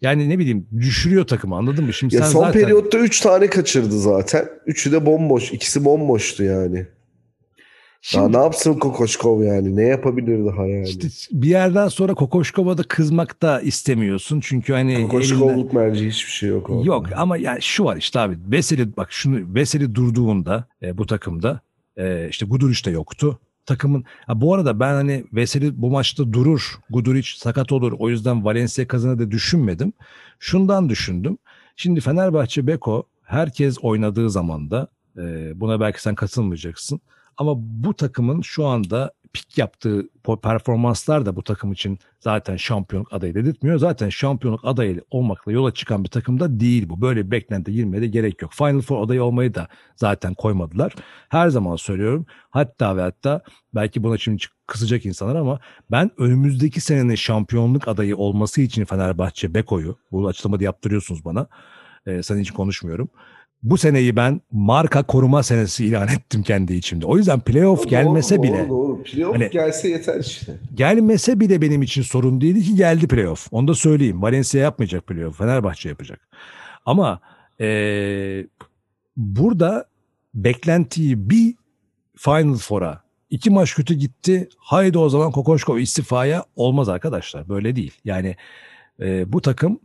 Yani ne bileyim düşürüyor takımı anladın mı? Şimdi ya sen son zaten... periyotta üç tane kaçırdı zaten. Üçü de bomboş. İkisi bomboştu yani. Şimdi... Daha ne yapsın Kokoşkov yani? Ne yapabilir daha yani? İşte bir yerden sonra Kokoşkov'a da kızmak da istemiyorsun. Çünkü hani Kokoşkov'luk elinden... merci hiçbir şey yok orada. Yok ama yani şu var işte abi. Veseli bak şunu Veseli durduğunda e, bu takımda e, işte Guduric de yoktu. Takımın bu arada ben hani Veseli bu maçta durur, Guduric sakat olur. O yüzden Valencia kazanır da düşünmedim. Şundan düşündüm. Şimdi Fenerbahçe Beko herkes oynadığı zaman da buna belki sen katılmayacaksın. Ama bu takımın şu anda pik yaptığı performanslar da bu takım için zaten şampiyonluk adayı dedirtmiyor. Zaten şampiyonluk adayı olmakla yola çıkan bir takım da değil bu. Böyle bir beklenti girmeye de gerek yok. Final Four adayı olmayı da zaten koymadılar. Her zaman söylüyorum. Hatta ve hatta belki buna şimdi kısacak insanlar ama ben önümüzdeki senenin şampiyonluk adayı olması için Fenerbahçe Beko'yu, bu açıklamada yaptırıyorsunuz bana. Ee, senin için konuşmuyorum. Bu seneyi ben marka koruma senesi ilan ettim kendi içimde. O yüzden playoff gelmese doğru, bile... Doğru, playoff hani, gelse yeter işte. Gelmese bile benim için sorun değildi ki geldi playoff. Onu da söyleyeyim. Valencia yapmayacak playoff. Fenerbahçe yapacak. Ama ee, burada beklentiyi bir Final Four'a, iki maç kötü gitti, haydi o zaman Kokoşkov istifaya, olmaz arkadaşlar. Böyle değil. Yani e, bu takım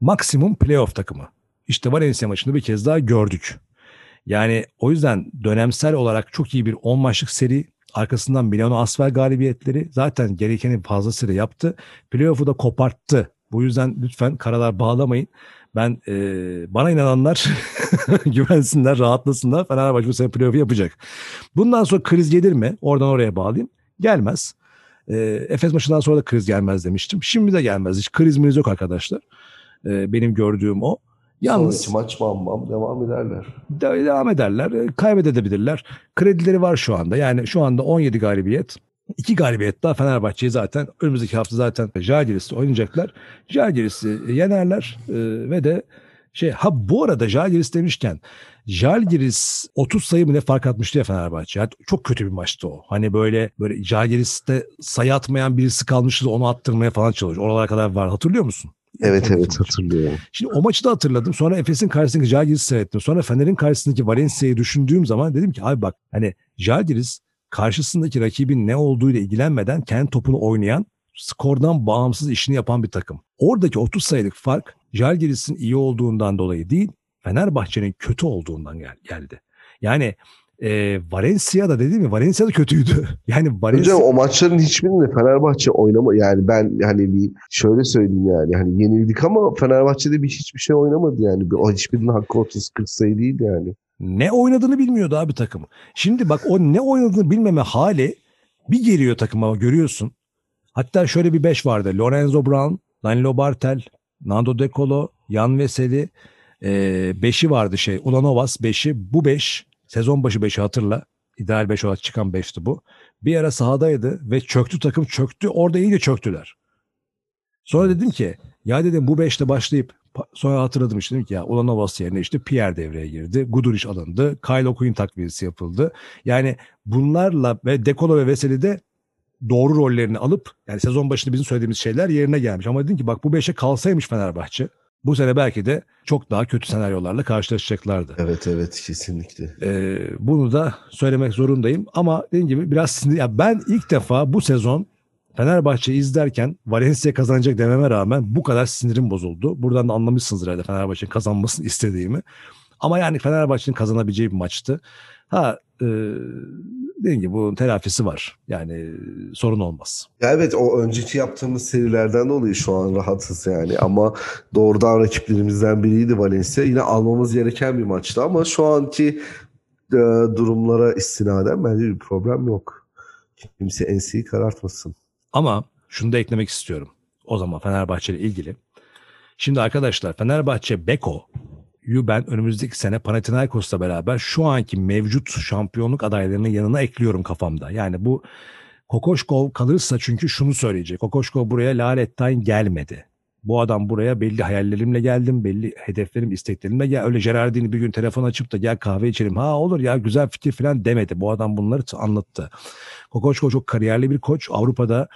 maksimum playoff takımı. İşte Valencia maçını bir kez daha gördük. Yani o yüzden dönemsel olarak çok iyi bir on maçlık seri, arkasından Milano ASVEL galibiyetleri, zaten gerekeni fazlasıyla yaptı. Playoff'u da koparttı. Bu yüzden lütfen karalar bağlamayın. Ben e, bana inananlar güvensinler, rahatlasınlar. Fenerbahçe bu sene playoff'u yapacak. Bundan sonra kriz gelir mi? Oradan oraya bağlayayım. Gelmez. E, Efes maçından sonra da kriz gelmez demiştim. Şimdi de gelmez. Hiç krizimiz yok arkadaşlar. E, benim gördüğüm o. Yalnız sonraki maç bam bam devam ederler. De, devam ederler. Kaybedebilirler. Kredileri var şu anda. Yani şu anda on yedi galibiyet. İki galibiyet daha Fenerbahçe'yi zaten önümüzdeki hafta zaten Jalgiris'le oynayacaklar. Jalgiris'i yenerler ee, ve de şey ha bu arada Jalgiris demişken Jalgiris otuz sayı mı ne fark atmıştı ya Fenerbahçe. Yani çok kötü bir maçtı o. Hani böyle böyle Jalgiris'te sayı atmayan birisi kalmıştı, onu attırmaya falan çalışıyor. Oralara kadar var. Hatırlıyor musun? Evet evet maçı. Hatırlıyorum. Şimdi o maçı da hatırladım. Sonra Efes'in karşısındaki Jalgiris'i seyrettim. Sonra Fener'in karşısındaki Valencia'yı düşündüğüm zaman dedim ki abi bak hani Jalgiris karşısındaki rakibin ne olduğuyla ilgilenmeden kendi topunu oynayan, skordan bağımsız işini yapan bir takım. Oradaki otuz sayılık fark Jalgiris'in iyi olduğundan dolayı değil, Fenerbahçe'nin kötü olduğundan gel- geldi. Yani e, Valencia'da dediğim gibi Valencia'da kötüydü. Yani Valencia... Hocam o maçların hiçbirinde Fenerbahçe oynama yani ben hani bir şöyle söyleyeyim yani hani yenildik ama Fenerbahçe'de bir hiçbir şey oynamadı yani. O hiçbirinin hakkı otuz kırk sayı değil yani. Ne oynadığını bilmiyordu abi takım. Şimdi bak o ne oynadığını bilmeme hali bir geliyor takıma, görüyorsun. Hatta şöyle bir beş vardı. Lorenzo Brown, Danilo Bartel, Nando De Colo, Jan Veseli. beşi ee, vardı şey. Ulanovas beşi. Bu beş. Sezon başı beşi hatırla. İdeal beş olarak çıkan beşti bu. Bir ara sahadaydı ve çöktü takım çöktü. Orada iyice çöktüler. Sonra dedim ki ya dedim bu beşle başlayıp sonra hatırladım işte dedim ki ya Ulanovas yerine işte Pierre devreye girdi. Guduric alındı. Kyle Quinn takviyesi yapıldı. Yani bunlarla ve De Colo ve Veseli de doğru rollerini alıp yani sezon başında bizim söylediğimiz şeyler yerine gelmiş. Ama dedim ki bak bu beşe kalsaymış Fenerbahçe bu sene belki de çok daha kötü senaryolarla karşılaşacaklardı. Evet evet kesinlikle. Ee, bunu da söylemek zorundayım ama dediğim gibi biraz sinir. Ya ben ilk defa bu sezon Fenerbahçe'yi izlerken Valencia kazanacak dememe rağmen bu kadar sinirim bozuldu. Buradan da anlamışsınızdır herhalde Fenerbahçe'nin kazanmasını istediğimi. Ama yani Fenerbahçe'nin kazanabileceği bir maçtı. Ha e, dediğim gibi bunun telafisi var. Yani sorun olmaz. Ya evet o önceki yaptığımız serilerden dolayı şu an rahatız yani. Ama doğrudan rakiplerimizden biriydi Valencia. Yine almamız gereken bir maçtı ama şu anki e, durumlara istinaden bence bir problem yok. Kimse enseyi karartmasın. Ama şunu da eklemek istiyorum. O zaman Fenerbahçe ile ilgili. Şimdi arkadaşlar Fenerbahçe Beko'yu ben önümüzdeki sene Panathinaikos'la beraber şu anki mevcut şampiyonluk adaylarının yanına ekliyorum kafamda. Yani bu Kokoşkov kalırsa çünkü şunu söyleyecek. Kokoşkov buraya lanetten gelmedi. Bu adam buraya belli hayallerimle geldim, belli hedeflerim, isteklerimle. Ya öyle Gerardini bir gün telefon açıp da gel kahve içelim. Ha olur ya güzel fikir falan demedi. Bu adam bunları anlattı. Kokoşkov çok kariyerli bir koç. Avrupa'da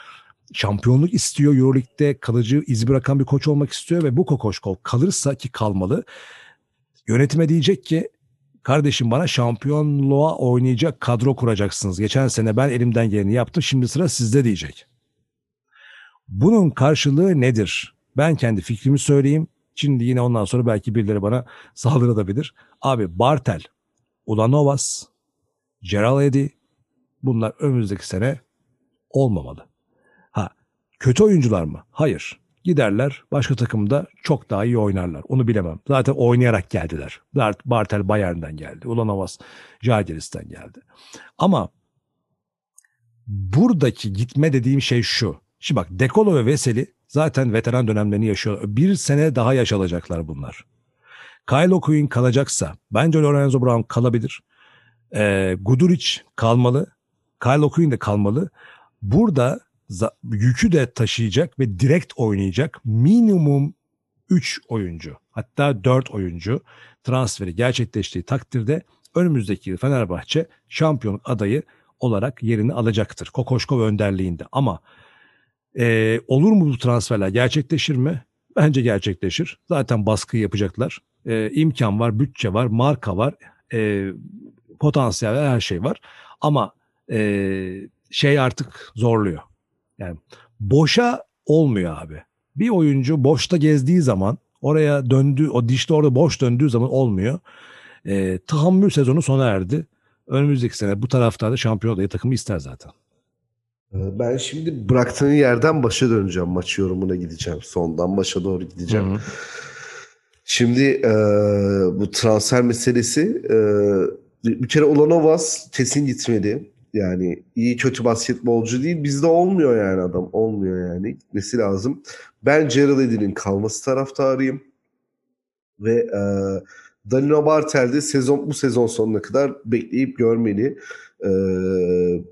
şampiyonluk istiyor. Euroleague'de kalıcı iz bırakan bir koç olmak istiyor ve bu Kokoşkov kalırsa ki kalmalı. Yönetime diyecek ki kardeşim bana şampiyonluğa oynayacak kadro kuracaksınız. Geçen sene ben elimden geleni yaptım. Şimdi sıra sizde diyecek. Bunun karşılığı nedir? Ben kendi fikrimi söyleyeyim. Şimdi yine ondan sonra belki birileri bana saldırabilir. Abi Bartel, Ulanovas, Geraldi bunlar önümüzdeki sene olmamalı. Ha, kötü oyuncular mı? Hayır. Giderler başka takımda çok daha iyi oynarlar. Onu bilemem. Zaten oynayarak geldiler. Bartel Bayern'den geldi. Ulanovas Jalgiris'ten geldi. Ama buradaki gitme dediğim şey şu. Şimdi bak De Colo ve Veseli zaten veteran dönemlerini yaşıyor. Bir sene daha yaşalacaklar bunlar. Kyle Quinn kalacaksa bence Lorenzo Brown kalabilir. E, Guduric kalmalı. Kyle Quinn de kalmalı. Burada yükü de taşıyacak ve direkt oynayacak minimum üç oyuncu hatta dört oyuncu transferi gerçekleştiği takdirde önümüzdeki Fenerbahçe şampiyonluk adayı olarak yerini alacaktır. Kokoşkov önderliğinde ama Ee, olur mu bu transferler? Gerçekleşir mi? Bence gerçekleşir. Zaten baskıyı yapacaklar. Ee, imkan var, bütçe var, marka var. Ee, potansiyel, her şey var. Ama e, şey artık zorluyor. Yani boşa olmuyor abi. Bir oyuncu boşta gezdiği zaman, oraya döndü, o dişte orada boş döndüğü zaman olmuyor. E, tahammül sezonu sona erdi. Önümüzdeki sene bu taraftarda şampiyon adayı takımı ister zaten. Ben şimdi bıraktığın yerden başa döneceğim. Maç yorumuna gideceğim. Sondan başa doğru gideceğim. Hı hı. Şimdi e, bu transfer meselesi e, bir kere Ulanovas kesin gitmeli. Yani iyi kötü basketbolcu değil. Bizde olmuyor yani adam. Olmuyor yani. Gitmesi lazım. Ben Gerald Eddy'nin kalması taraftarıyım. Ve e, Danilo Bartel'de sezon, bu sezon sonuna kadar bekleyip görmeli. Ee,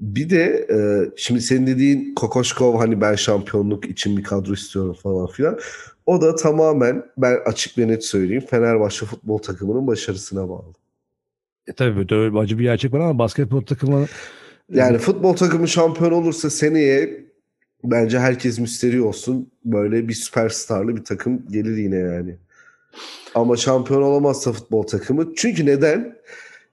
bir de e, şimdi senin dediğin Kokoşkov, hani ben şampiyonluk için bir kadro istiyorum falan filan. O da tamamen, ben açık ve net söyleyeyim, Fenerbahçe futbol takımının başarısına bağlı. E tabii böyle acı bir gerçek var ama basketbol takımı... Yani futbol takımı şampiyon olursa seneye bence herkes müsterih olsun. Böyle bir süperstarlı bir takım gelir yine yani. Ama şampiyon olamazsa futbol takımı. Çünkü neden?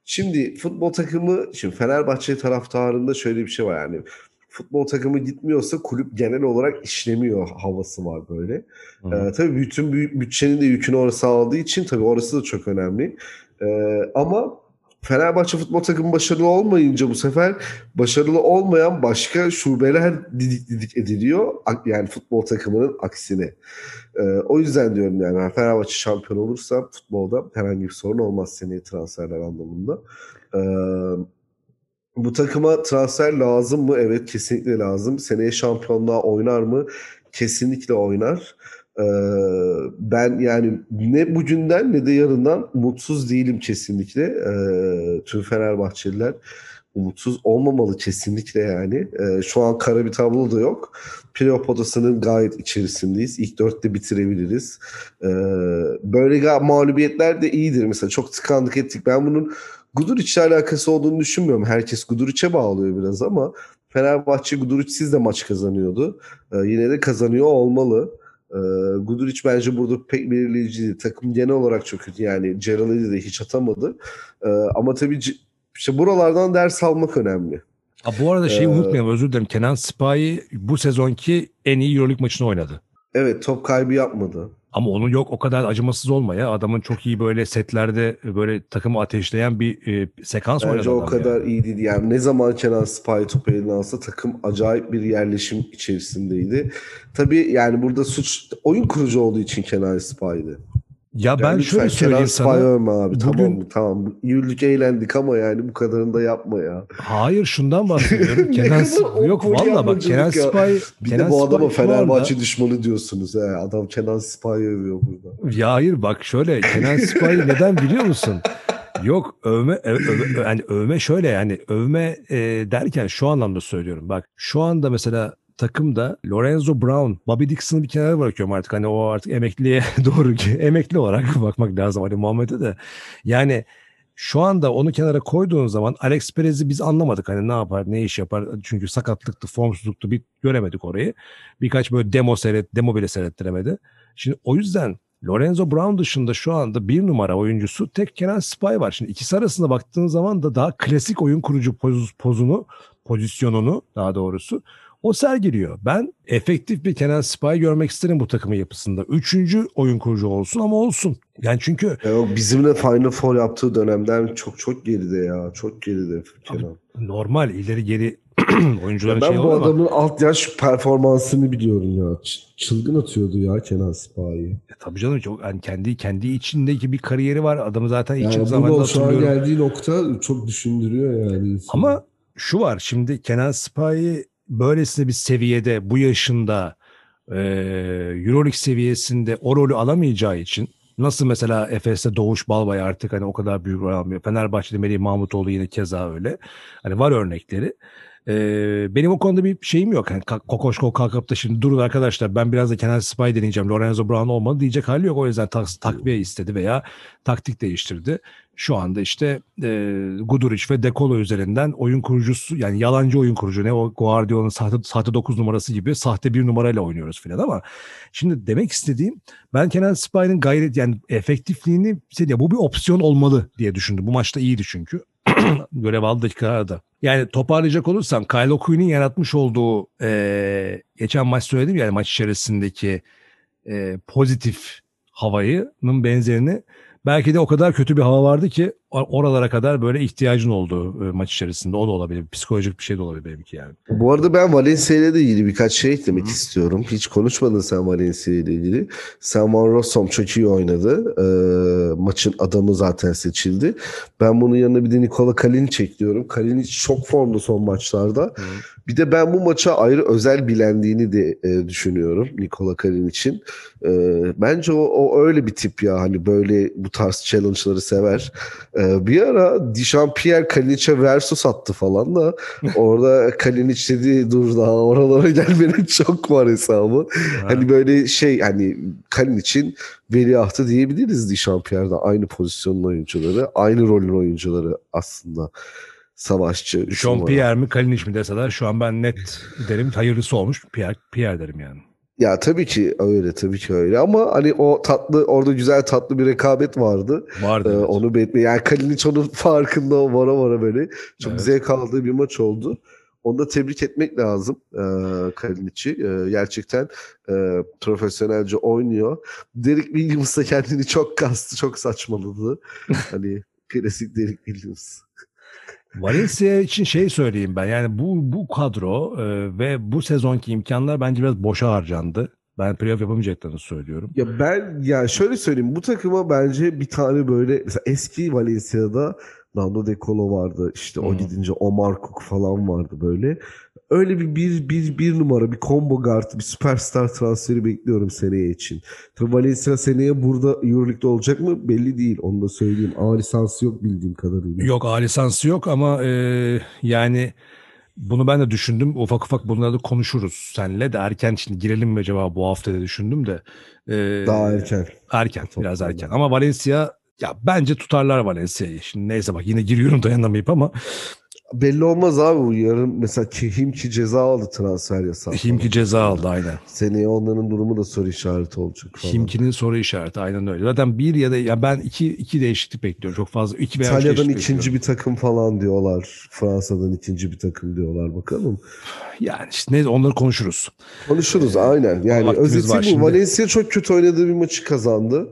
Şimdi futbol takımı, şimdi Fenerbahçe taraftarında şöyle bir şey var yani. Futbol takımı gitmiyorsa kulüp genel olarak işlemiyor havası var böyle. Ee, tabii bütün bütçenin de yükünü orası aldığı için tabii orası da çok önemli. Ee, ama Fenerbahçe futbol takımı başarılı olmayınca bu sefer başarılı olmayan başka şubeler didik didik ediliyor. Yani futbol takımının aksine. Ee, o yüzden diyorum yani Fenerbahçe şampiyon olursa futbolda herhangi bir sorun olmaz seneye transferler anlamında. Ee, bu takıma transfer lazım mı? Evet, kesinlikle lazım. Seneye şampiyonluğa oynar mı? Kesinlikle oynar. Ben yani ne bugünden ne de yarından umutsuz değilim kesinlikle. Tüm Fenerbahçeliler umutsuz olmamalı kesinlikle yani. Şu an kara bir tablo da yok. Playoff odasının gayet içerisindeyiz. İlk dörtte bitirebiliriz. Böyle mağlubiyetler de iyidir. Mesela çok tıkandık ettik. Ben bunun Guduric'le alakası olduğunu düşünmüyorum. Herkes Guduric'e bağlıyor biraz ama Fenerbahçe Guduric'siz de maç kazanıyordu. Yine de kazanıyor olmalı. Guduric bence burada pek belirleyiciydi. Takım genel olarak çok kötü yani. Ceral'ı da hiç atamadı. Ama tabii işte buralardan ders almak önemli. Ha, bu arada şeyi ee, unutmayalım, özür dilerim. Kenan Spahi bu sezonki en iyi Euroleague maçını oynadı. Evet, top kaybı yapmadı. Ama onun yok o kadar acımasız olma ya. Adamın çok iyi böyle setlerde böyle takımı ateşleyen bir e, sekans oynadı. Bence o kadar yani iyi değildi. Yani ne zaman Kenan Spahi topu eline alsa takım acayip bir yerleşim içerisindeydi. Tabii yani burada suç oyun kurucu olduğu için Kenan Spahi'di. Ya yani ben şöyle söyleyeyim sana. Kenan Spahi ölme abi. Bugün... Tamam mı? Tamam. Yürürlük eğlendik ama yani bu kadarını da yapma ya. Hayır, şundan bahsediyorum. Kenan Spahi yok valla bak. Kenan Spahi. Bir Kenan de bu adama Fenerbahçe anda... düşmanı diyorsunuz. He. Adam Kenan Spahi'yi övüyor burada. Ya hayır bak şöyle. Kenan Spahi neden biliyor musun? Yok övme, övme yani övme şöyle yani övme e, derken şu anlamda söylüyorum. Bak şu anda mesela takımda Lorenzo Brown, Bobby Dixon'ı bir kenara bırakıyorum artık. Hani o artık emekliye doğru emekli olarak bakmak lazım. Hani Muhammed'e de. Yani şu anda onu kenara koyduğun zaman Alex Perez'i biz anlamadık. Hani ne yapar, ne iş yapar. Çünkü sakatlıktı, formsuzluktu. Bir göremedik orayı. Birkaç böyle demo seyret, demo bile seyrettiremedi. Şimdi o yüzden Lorenzo Brown dışında şu anda bir numara oyuncusu tek Kenan Spahi var. Şimdi ikisi arasında baktığın zaman da daha klasik oyun kurucu poz, pozunu, pozisyonunu daha doğrusu o sergiliyor. Ben efektif bir Kenan Spahi görmek isterim bu takımın yapısında. Üçüncü oyun kurucu olsun ama olsun. Yani çünkü... Ya bizimle Final Four yaptığı dönemden çok çok geride ya. Çok geride Kenan. Normal ileri geri oyuncuların şeyi olamaz. Ben bu adamın alt yaş performansını biliyorum ya. Çılgın atıyordu ya Kenan Spahi. Tabii canım. Çok, yani kendi kendi içindeki bir kariyeri var. Adamı zaten yani içim zamanında hatırlıyorum. Şu an geldiği nokta çok düşündürüyor yani insanı. Ama şu var. Şimdi Kenan Spahi böylesine bir seviyede, bu yaşında e, Euroleague seviyesinde o rolü alamayacağı için, nasıl mesela Efes'te Doğuş Balbay artık hani o kadar büyük rol almıyor. Fenerbahçe'de Melih Mahmutoğlu yine keza öyle. Hani var örnekleri. E, benim o konuda bir şeyim yok. Yani Kokoşko kalkıp da şimdi durun arkadaşlar ben biraz da Kenan Spahi deneyeceğim. Lorenzo Brown olmadı diyecek hali yok. O yüzden tak, takviye istedi veya taktik değiştirdi. Şu anda işte e, Guduric ve De Colo üzerinden oyun kurucusu yani yalancı oyun kurucu ne o Guardiola'nın sahte, sahte dokuz numarası gibi sahte bir numarayla oynuyoruz filan ama şimdi demek istediğim ben Kenan Spahi'nin gayret yani efektifliğini işte, bu bir opsiyon olmalı diye düşündüm. Bu maçta iyiydi çünkü. görev aldığı dakikalarda. Yani toparlayacak olursam Kyle Quinn'in yaratmış olduğu e, geçen maç söyledim yani maç içerisindeki e, pozitif havayının benzerini belki de o kadar kötü bir hava vardı ki oralara kadar böyle ihtiyacın olduğu maç içerisinde o da olabilir. Psikolojik bir şey de olabilir belki yani. Bu arada ben Valencia ile de ilgili birkaç şey eklemek Hı. istiyorum. Hiç konuşmadın sen Valencia ile ilgili. Samuel Rossom çok iyi oynadı. E, maçın adamı zaten seçildi. Ben bunun yanına bir de Nikola Kalinić ekliyorum. Kalinić çok formda son maçlarda. Hı. Bir de ben bu maça ayrı özel bilendiğini de e, düşünüyorum Nikola Kalinić'in. E, bence o, o öyle bir tip ya. Hani böyle bu tarz challenge'ları sever. Bir ara Dijon Pierre Kalinić'e versus attı falan da orada Kalinić dedi dur daha oralara gelmenin çok var hesabı. Ha. Hani böyle şey hani Kalinić'in veliahtı diyebiliriz Dijon Pierre'den. Aynı pozisyonun oyuncuları, aynı rolün oyuncuları aslında. Savaşçı. Dijon Pierre mi Kalinić mi deseler şu an ben net derim hayırlısı olmuş Pierre, Pierre derim yani. Ya tabii ki öyle tabii ki öyle ama hani o tatlı orada güzel tatlı bir rekabet vardı. Vardı. Ee, evet. Onu belirtme. Yani Kalinić onun farkında vara vara böyle çok evet. zevk aldığı bir maç oldu. Onu da tebrik etmek lazım ee, Kalinić'i. Ee, gerçekten e, profesyonelce oynuyor. Derek Williams da kendini çok kastı, çok saçmaladı. Hani klasik Derek Williams. Valencia için şey söyleyeyim ben yani bu bu kadro e, ve bu sezonki imkanlar bence biraz boşa harcandı. Ben playoff yapamayacaklarını söylüyorum. Ya ben yani şöyle söyleyeyim bu takıma bence bir tane böyle mesela eski Valencia'da Nando De Colo vardı işte hmm. o gidince Omar Cook falan vardı böyle. Öyle bir bir, bir, bir numara bir combo guard bir süperstar transferi bekliyorum seneye için. Tabii Valencia seneye burada Euroleague'de olacak mı belli değil onu da söyleyeyim. A lisansı yok bildiğim kadarıyla. Yok A lisansı yok ama e, yani bunu ben de düşündüm. Ufak ufak bunları da konuşuruz seninle de erken şimdi girelim mi acaba bu hafta da düşündüm de. E, Daha erken. Erken biraz erken ama Valencia ya bence tutarlar Valencia'yı. Şimdi neyse bak yine giriyorum dayanamayıp ama. Belli olmaz abi bu yarın mesela Himki ceza aldı transfer yasağı. Himki ceza aldı aynen. Seneye onların durumu da soru işareti olacak falan. Himki'nin soru işareti aynen öyle. Zaten bir ya da ya ben iki iki değişiklik bekliyorum çok fazla. İki veya İtalya'dan ikinci bir takım falan diyorlar. Fransa'dan ikinci bir takım diyorlar bakalım. Yani işte neyse onları konuşuruz. Konuşuruz ee, aynen. Yani özeti bu. Valencia çok kötü oynadığı bir maçı kazandı.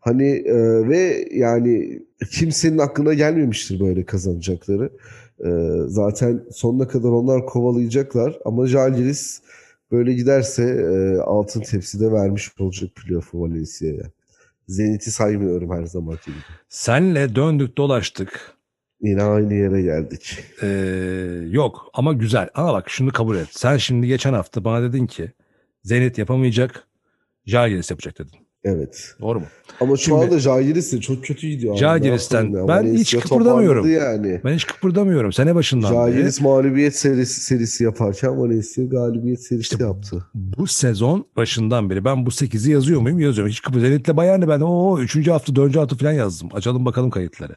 Hani e, ve yani kimsenin aklına gelmemiştir böyle kazanacakları. E, zaten sonuna kadar onlar kovalayacaklar. Ama Jalgiris böyle giderse e, altın tepside vermiş olacak playoff'u Valencia'ya. Zenit'i saymıyorum her zaman gibi. Senle döndük dolaştık. Yine aynı yere geldik. E, yok ama güzel. Ama bak şunu kabul et. Sen şimdi geçen hafta bana dedin ki Zenit yapamayacak, Jalgiris yapacak dedin. Evet. Doğru mu? Ama şu Şimdi, anda Jalgiris'te çok kötü gidiyor. Jalgiris'ten ben hiç kıpırdamıyorum. Yani. Ben hiç kıpırdamıyorum. Sene başından beri. Jalgiris mağlubiyet serisi, serisi yaparken Valencia galibiyet serisi işte yaptı. Bu sezon başından beri ben bu sekizi yazıyor muyum? Yazıyorum. Hiç kıpır. Zenit'le Bayern'le ben o üçüncü hafta dördüncü hafta falan yazdım. Açalım bakalım kayıtları.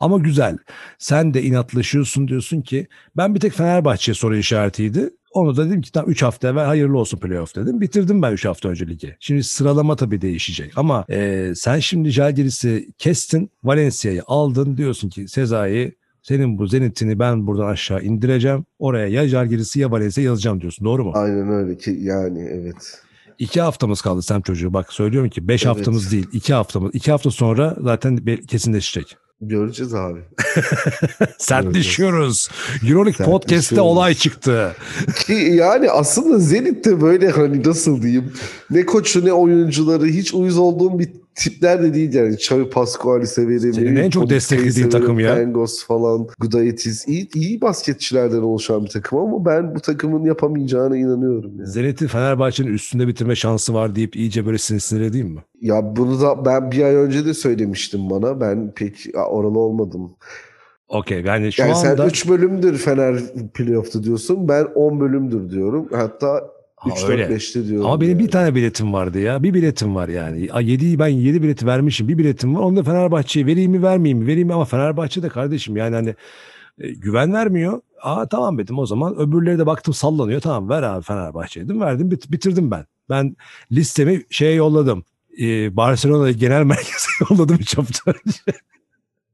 Ama güzel. Sen de inatlaşıyorsun diyorsun ki ben bir tek Fenerbahçe soru işaretiydi. Onu da dedim ki tam üç hafta evvel hayırlı olsun playoff dedim. Bitirdim ben üç hafta önce ligi. Şimdi sıralama tabii değişecek. Ama e, sen şimdi Jalgiris'i kestin. Valencia'yı aldın. Diyorsun ki Sezai senin bu Zenit'ini ben buradan aşağı indireceğim. Oraya ya Jalgiris'i ya Valencia'yı yazacağım diyorsun. Doğru mu? Aynen öyle ki yani evet. İki haftamız kaldı Semp Çocuğu. Bak söylüyorum ki beş evet. haftamız değil. İki haftamız. İki hafta sonra zaten kesinleşecek. Göreceğiz abi. Sertleşiyoruz. Euroleague Podcast'te olay çıktı. Ki yani aslında Zenit'te böyle hani nasıl diyeyim ne koçu ne oyuncuları hiç uyuz olduğum bir tipler de değil yani. Xavi Pascual'i severim. Senin en çok desteklediğin takım ya. Pengos falan, Guduric iyi, iyi basketçilerden oluşan bir takım ama ben bu takımın yapamayacağına inanıyorum. Yani. Zenit'in Fenerbahçe'nin üstünde bitirme şansı var deyip iyice böyle sinir sinirledin mi? Ya bunu da ben bir ay önce de söylemiştim bana. Ben pek oralı olmadım. Okey yani şu yani anda... Sen üç bölümdür Fener playoff'ta diyorsun. Ben on bölümdür diyorum. Hatta... üç dört beşte diyorum. Ama benim yani. Bir tane biletim vardı ya. Bir biletim var yani. yediyi ben yedi bileti vermişim. Bir biletim var. Onu da Fenerbahçe'ye vereyim mi vermeyeyim mi? Vereyim mi? Ama Fenerbahçe de kardeşim yani hani güven vermiyor. Aa tamam dedim o zaman. Öbürleri de baktım sallanıyor. Tamam ver abi Fenerbahçe'ye dedim. Verdim bit- bitirdim ben. Ben listemi şeye yolladım. Ee, Barcelona Genel Merkezi'ne yolladım üç hafta önce.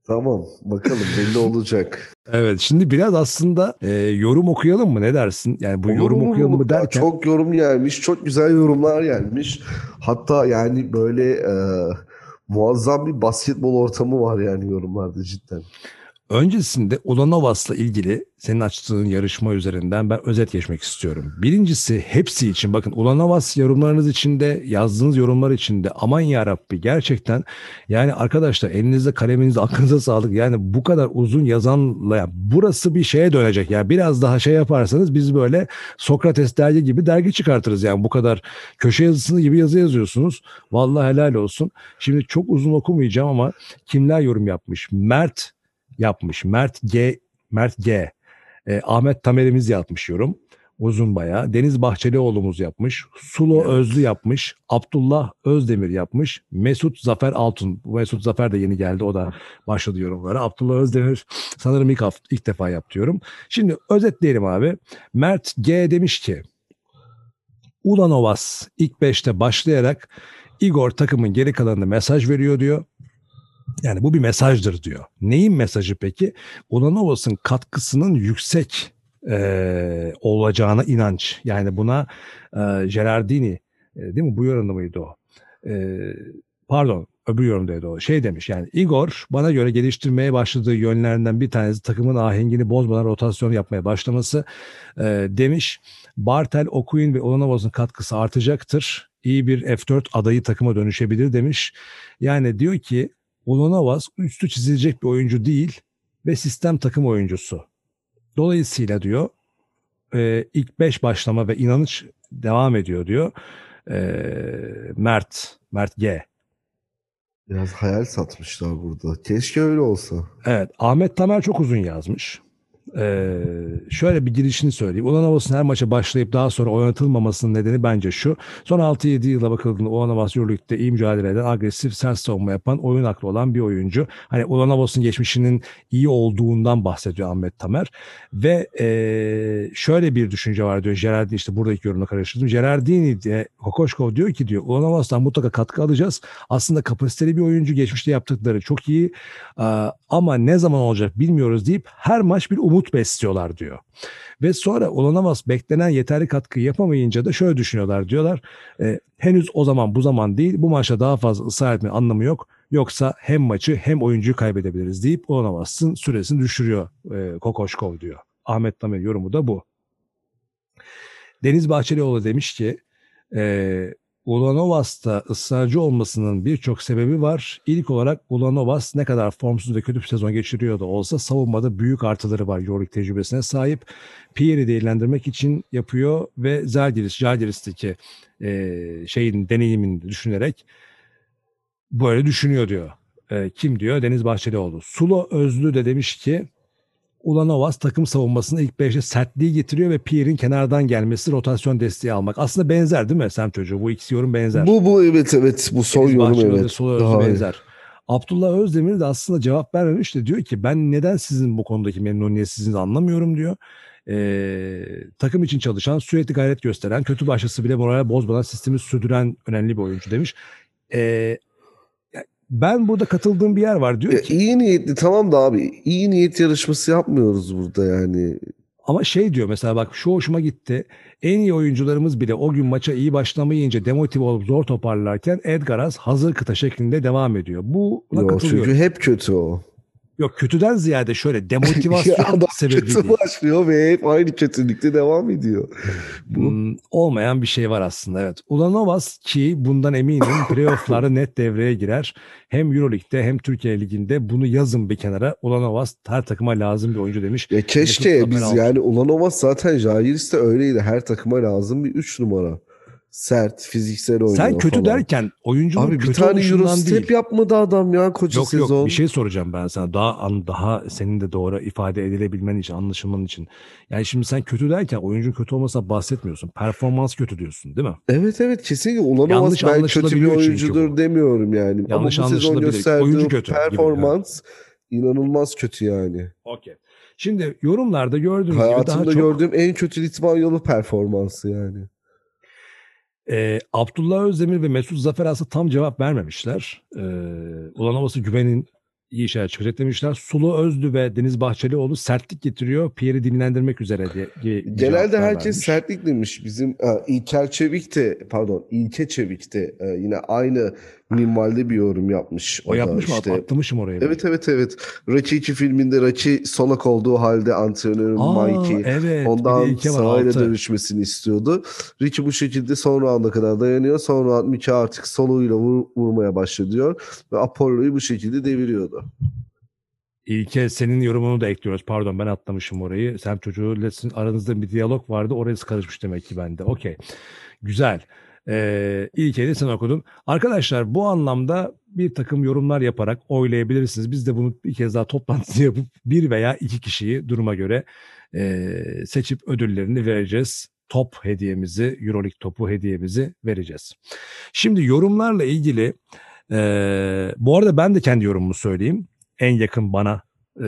Tamam, bakalım belli olacak. Evet, şimdi biraz aslında e, yorum okuyalım mı, ne dersin? Yani bu olur, yorum olur, okuyalım olur. mı derken. Çok yorum gelmiş, çok güzel yorumlar gelmiş. Hatta yani böyle e, muazzam bir basketbol ortamı var yani yorumlarda cidden. Öncesinde Ulanovas'la ilgili senin açtığın yarışma üzerinden ben özet geçmek istiyorum. Birincisi, hepsi için bakın, Ulanovas yorumlarınız içinde, yazdığınız yorumlar içinde aman yarabbi, gerçekten yani arkadaşlar elinizde kaleminiz, aklınıza sağlık. Yani bu kadar uzun yazanla yani burası bir şeye dönecek. Yani biraz daha şey yaparsanız biz böyle Sokrates dergi gibi dergi çıkartırız. Yani bu kadar köşe yazısı gibi yazı yazıyorsunuz. Vallahi helal olsun. Şimdi çok uzun okumayacağım ama kimler yorum yapmış? Mert yapmış. Mert G. Mert G. E, Ahmet Tamer'imiz yapmış yorum. Uzun bayağı. Deniz Bahçelioğlu'muz yapmış. Sulo evet. Özlü yapmış. Abdullah Özdemir yapmış. Mesut Zafer Altun. Mesut Zafer de yeni geldi. O da başladı yorumlara. Abdullah Özdemir sanırım ilk, hafta, ilk defa yap diyorum. Şimdi özetleyelim abi. Mert G demiş ki Ulanovas ilk beşte başlayarak Igor takımın geri kalanına mesaj veriyor diyor. Yani bu bir mesajdır diyor. Neyin mesajı peki? Ulanovas'ın katkısının yüksek e, olacağına inanç. Yani buna e, Gerardini e, değil mi? Bu yorumda mıydı o? E, pardon öbür yorumdaydı o. Şey demiş yani Igor bana göre geliştirmeye başladığı yönlerinden bir tanesi takımın ahengini bozmadan rotasyon yapmaya başlaması e, demiş. Bartel, Okuyun ve Ulanovas'ın katkısı artacaktır. İyi bir F dört adayı takıma dönüşebilir demiş. Yani diyor ki Ulanovas üstü çizilecek bir oyuncu değil ve sistem takım oyuncusu. Dolayısıyla diyor e, ilk beş başlama ve inanış devam ediyor diyor e, Mert, Mert G. Biraz hayal satmışlar burada. Keşke öyle olsa. Evet, Ahmet Tamer çok uzun yazmış. E, şöyle bir girişini söyleyeyim. Ulanovas'ın her maça başlayıp daha sonra oynatılmamasının nedeni bence şu. Son altı yedi yıla bakıldığında Ulanovas Euroleague'de iyi mücadele eden, agresif, sert savunma yapan, oyun aklı olan bir oyuncu. Hani Ulanovas'ın geçmişinin iyi olduğundan bahsediyor Ahmet Tamer. Ve e, şöyle bir düşünce var diyor. Gerardini işte buradaki yorumla karıştırdım. Gerardini de Kokoşkov diyor ki diyor Ulanovas'tan mutlaka katkı alacağız. Aslında kapasiteli bir oyuncu. Geçmişte yaptıkları çok iyi. E, ama ne zaman olacak bilmiyoruz deyip her maç bir umut umut besliyorlar diyor. Ve sonra Ulanovas beklenen yeterli katkıyı yapamayınca da şöyle düşünüyorlar diyorlar. E, henüz o zaman bu zaman değil, bu maçta daha fazla ısrar etmenin anlamı yok. Yoksa hem maçı hem oyuncuyu kaybedebiliriz deyip Ulanovas'ın süresini düşürüyor e, Kokoşkov diyor. Ahmet Tamer yorumu da bu. Deniz Bahçelioğlu demiş ki e, Ulanovas'ta ısrarcı olmasının birçok sebebi var. İlk olarak Ulanovas ne kadar formsuz ve kötü bir sezon geçiriyor da olsa savunmada büyük artıları var. Euroleague tecrübesine sahip. Pierre'i değerlendirmek için yapıyor ve Jalgiris, Jalgiris'teki e, şeyin deneyimini düşünerek böyle düşünüyor diyor. E, kim diyor? Deniz Bahçelioğlu. Sulo Özlü de demiş ki Ulanovas takım savunmasını ilk beşe sertliği getiriyor ve Pierre'in kenardan gelmesi, rotasyon desteği almak. Aslında benzer değil mi Semp Çocuğu? Bu ikisi yorum benzer. Bu bu evet evet bu son yorum evet. Benzer. Abdullah Özdemir de aslında cevap vermemiş de diyor ki ben neden sizin bu konudaki memnuniyetsizliğinizi anlamıyorum diyor. Ee, takım için çalışan, sürekli gayret gösteren, kötü başlası bile moral bozmadan sistemi sürdüren önemli bir oyuncu demiş. Eee Ben burada katıldığım bir yer var diyor ya ki. İyi niyetli tamam da abi iyi niyet yarışması yapmıyoruz burada yani. Ama şey diyor mesela bak şu hoşuma gitti. En iyi oyuncularımız bile o gün maça iyi başlamayınca demotive olup zor toparlarken Edgaraz hazır kıta şeklinde devam ediyor. Buna Yo, katılıyor. Çünkü hep kötü o. Yok kötüden ziyade şöyle demotivasyon sebebiyle. Kötü başlıyor ve hep aynı kötülükte devam ediyor. Hmm, olmayan bir şey var aslında evet. Ulanovas ki bundan eminim playoff'ları net devreye girer. Hem Euroleague'de hem Türkiye Ligi'nde bunu yazın bir kenara. Ulanovas her takıma lazım bir oyuncu demiş. Ya keşke biz almış. Yani Ulanovas zaten Jalgiris'te öyleydi. Her takıma lazım bir üç numara. Sert, fiziksel oynuyor. Sen kötü falan derken oyuncunun abi, kötü oluşundan değil. Abi bir tane Eurostep yapmadı adam ya koca yok, sezon. Yok yok bir şey soracağım ben sana. Daha daha senin de doğru ifade edilebilmen için, anlaşılman için. Yani şimdi sen kötü derken oyuncunun kötü olmasa bahsetmiyorsun. Performans kötü diyorsun değil mi? Evet evet kesinlikle. Ulanovas ben kötü bir oyuncudur demiyorum yani. Yanlış anlaşılabilir. Oyuncu kötü. Performans gibi. İnanılmaz kötü yani. Okey. Şimdi yorumlarda gördüğüm gibi daha çok. Hayatımda gördüğüm en kötü Litvanyalı performansı yani. Ee, Abdullah Özdemir ve Mesut Zafer aslında tam cevap vermemişler. Ee, Ulanovas'a güvenin iyi işler çıkacak demişler. Sulu Özdü ve Deniz Bahçelioğlu sertlik getiriyor. Pierre'i dinlendirmek üzere diye. Genelde herkes vermiş. Sertlik demiş. Bizim İlker Çevik de pardon İlke Çevik de yine aynı minvalde bir yorum yapmış. O, o yapmış mı? Işte. Atlamışım oraya. Evet ben. evet evet. Rocky iki filminde Rocky solak olduğu halde antrenörü Mike'i evet, ondan sahayla dönüşmesini istiyordu. Rocky bu şekilde son rounda kadar dayanıyor. Son round Mike artık soluğuyla vur, vurmaya başlıyor ve Apollo'yu bu şekilde deviriyordu. İlke senin yorumunu da ekliyoruz. Pardon ben atlamışım orayı. Semp Çocuğu'yla aranızda bir diyalog vardı. Orası karışmış demek ki bende. Okey. Güzel. Ee, İlke'yi de sen okudun. Arkadaşlar bu anlamda bir takım yorumlar yaparak oylayabilirsiniz. Biz de bunu bir kez daha toplantı yapıp bir veya iki kişiyi duruma göre e, seçip ödüllerini vereceğiz. Top hediyemizi, Euroleague topu hediyemizi vereceğiz. Şimdi yorumlarla ilgili e, bu arada ben de kendi yorumumu söyleyeyim. En yakın bana e,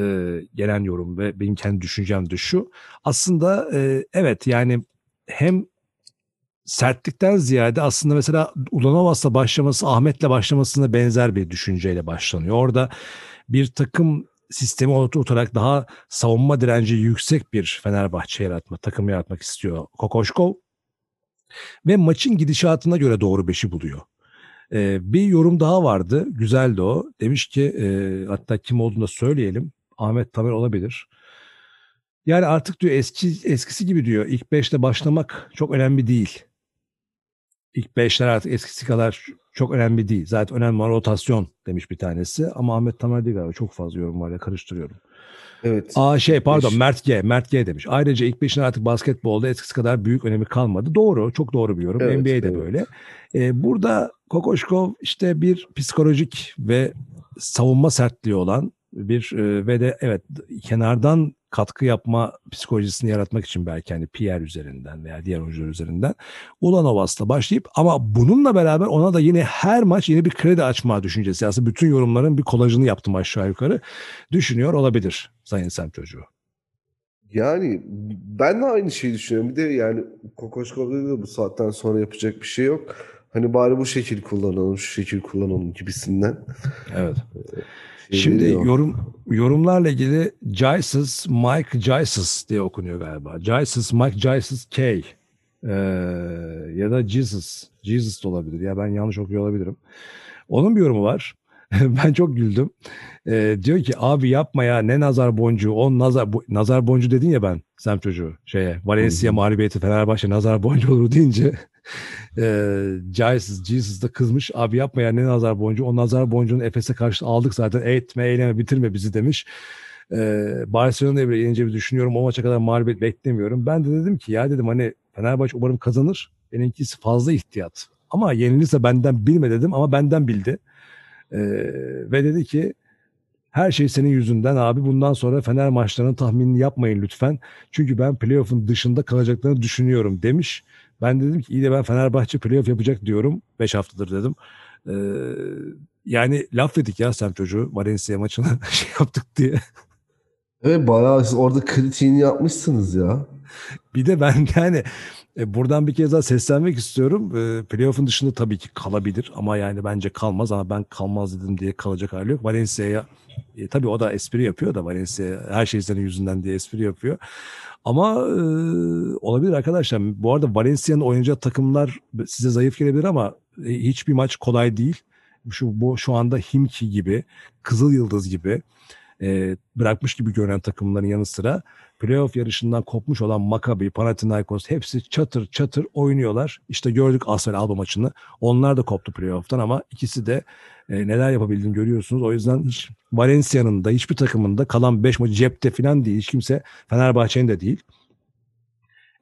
gelen yorum ve benim kendi düşüncem de şu. Aslında e, evet yani hem sertlikten ziyade aslında mesela Ulanovas'la başlaması Ahmet'le başlamasına benzer bir düşünceyle başlanıyor. Orada bir takım sistemi oturtarak daha savunma direnci yüksek bir Fenerbahçe yaratma, takım yaratmak istiyor Kokoşkov. Ve maçın gidişatına göre doğru beşi buluyor. Ee, bir yorum daha vardı. Güzeldi o. Demiş ki e, hatta kim olduğunu da söyleyelim. Ahmet Tamer olabilir. Yani artık diyor eski eskisi gibi diyor ilk beşle başlamak çok önemli değil. İlk beşler artık eskisi kadar çok önemli değil. Zaten önemli olan rotasyon demiş bir tanesi. Ama Ahmet Tamer değil galiba. Çok fazla yorum var ya karıştırıyorum. Evet. Aa şey pardon beş. Mert G. Mert G demiş. Ayrıca ilk beşin artık basketbolda eskisi kadar büyük önemi kalmadı. Doğru. Çok doğru bir yorum. Evet, N B A'de evet. Böyle. Ee, burada Kokoşkov işte bir psikolojik ve savunma sertliği olan bir e, ve de evet kenardan katkı yapma psikolojisini yaratmak için belki hani Pierre üzerinden veya diğer oyuncular üzerinden Ulanovas'la başlayıp ama bununla beraber ona da yine her maç yeni bir kredi açma düşüncesi. Aslında bütün yorumların bir kolajını yaptım aşağı yukarı. Düşünüyor olabilir Sayın Semp Çocuğu. Yani ben de aynı şeyi düşünüyorum. Bir de yani Kokoşkov'da da bu saatten sonra yapacak bir şey yok. Hani bari bu şekil kullanalım, şu şekil kullanalım gibisinden. Evet. Şimdi yorum yorumlarla ilgili Jaysız Mike Jaysız diye okunuyor galiba. Jaysız Mike Jaysız K ee, ya da Jesus Jesus da olabilir. Ya ben yanlış okuyor olabilirim. Onun bir yorumu var. Ben çok güldüm. Ee, diyor ki abi yapma ya ne nazar boncuğu. O nazar bo- nazar boncuğu dedin ya ben Semp Çocuğu şeye Valencia mağlubiyeti Fenerbahçe nazar boncuğu olur deyince e, Jaysız Jesus da kızmış. Abi yapma ya ne nazar boncuğu. O nazar boncuğunu Efes'e karşı aldık zaten. Etme eyleme bitirme bizi demiş. Ee, Barcelona'ya bile yeneceğimi düşünüyorum. O maça kadar mağlubiyet beklemiyorum. Ben de dedim ki ya dedim hani Fenerbahçe umarım kazanır. Benimkisi fazla ihtiyat. Ama yenilirse benden bilme dedim ama benden bildi. Ee, ve dedi ki her şey senin yüzünden abi bundan sonra Fener maçlarının tahminini yapmayın lütfen çünkü ben playoff'un dışında kalacaklarını düşünüyorum demiş. Ben dedim ki iyi de ben Fenerbahçe playoff yapacak diyorum beş haftadır dedim. Ee, yani laf dedik ya Semp Çocuğu Valencia maçına şey yaptık diye. Evet bayağı orada kritiğini yapmışsınız ya. Bir de ben yani buradan bir kez daha seslenmek istiyorum. Playoff'un dışında tabii ki kalabilir ama yani bence kalmaz ama ben kalmaz dedim diye kalacak hali yok. Valencia'ya e, tabii o da espri yapıyor da Valencia her şey senin yüzünden diye espri yapıyor. Ama e, olabilir arkadaşlar. Bu arada Valencia'nın oynayacağı takımlar size zayıf gelebilir ama e, hiçbir maç kolay değil. Şu bu şu anda Himki gibi, Kızıl Yıldız gibi e, bırakmış gibi görünen takımların yanı sıra playoff yarışından kopmuş olan Maccabi, Panathinaikos hepsi çatır çatır oynuyorlar. İşte gördük ASVEL Alba maçını. Onlar da koptu playoff'tan ama ikisi de e, neler yapabildiğini görüyorsunuz. O yüzden hiç Valencia'nın da hiçbir takımında kalan beş maçı cepte falan değil. Hiç kimse Fenerbahçe'nin de değil.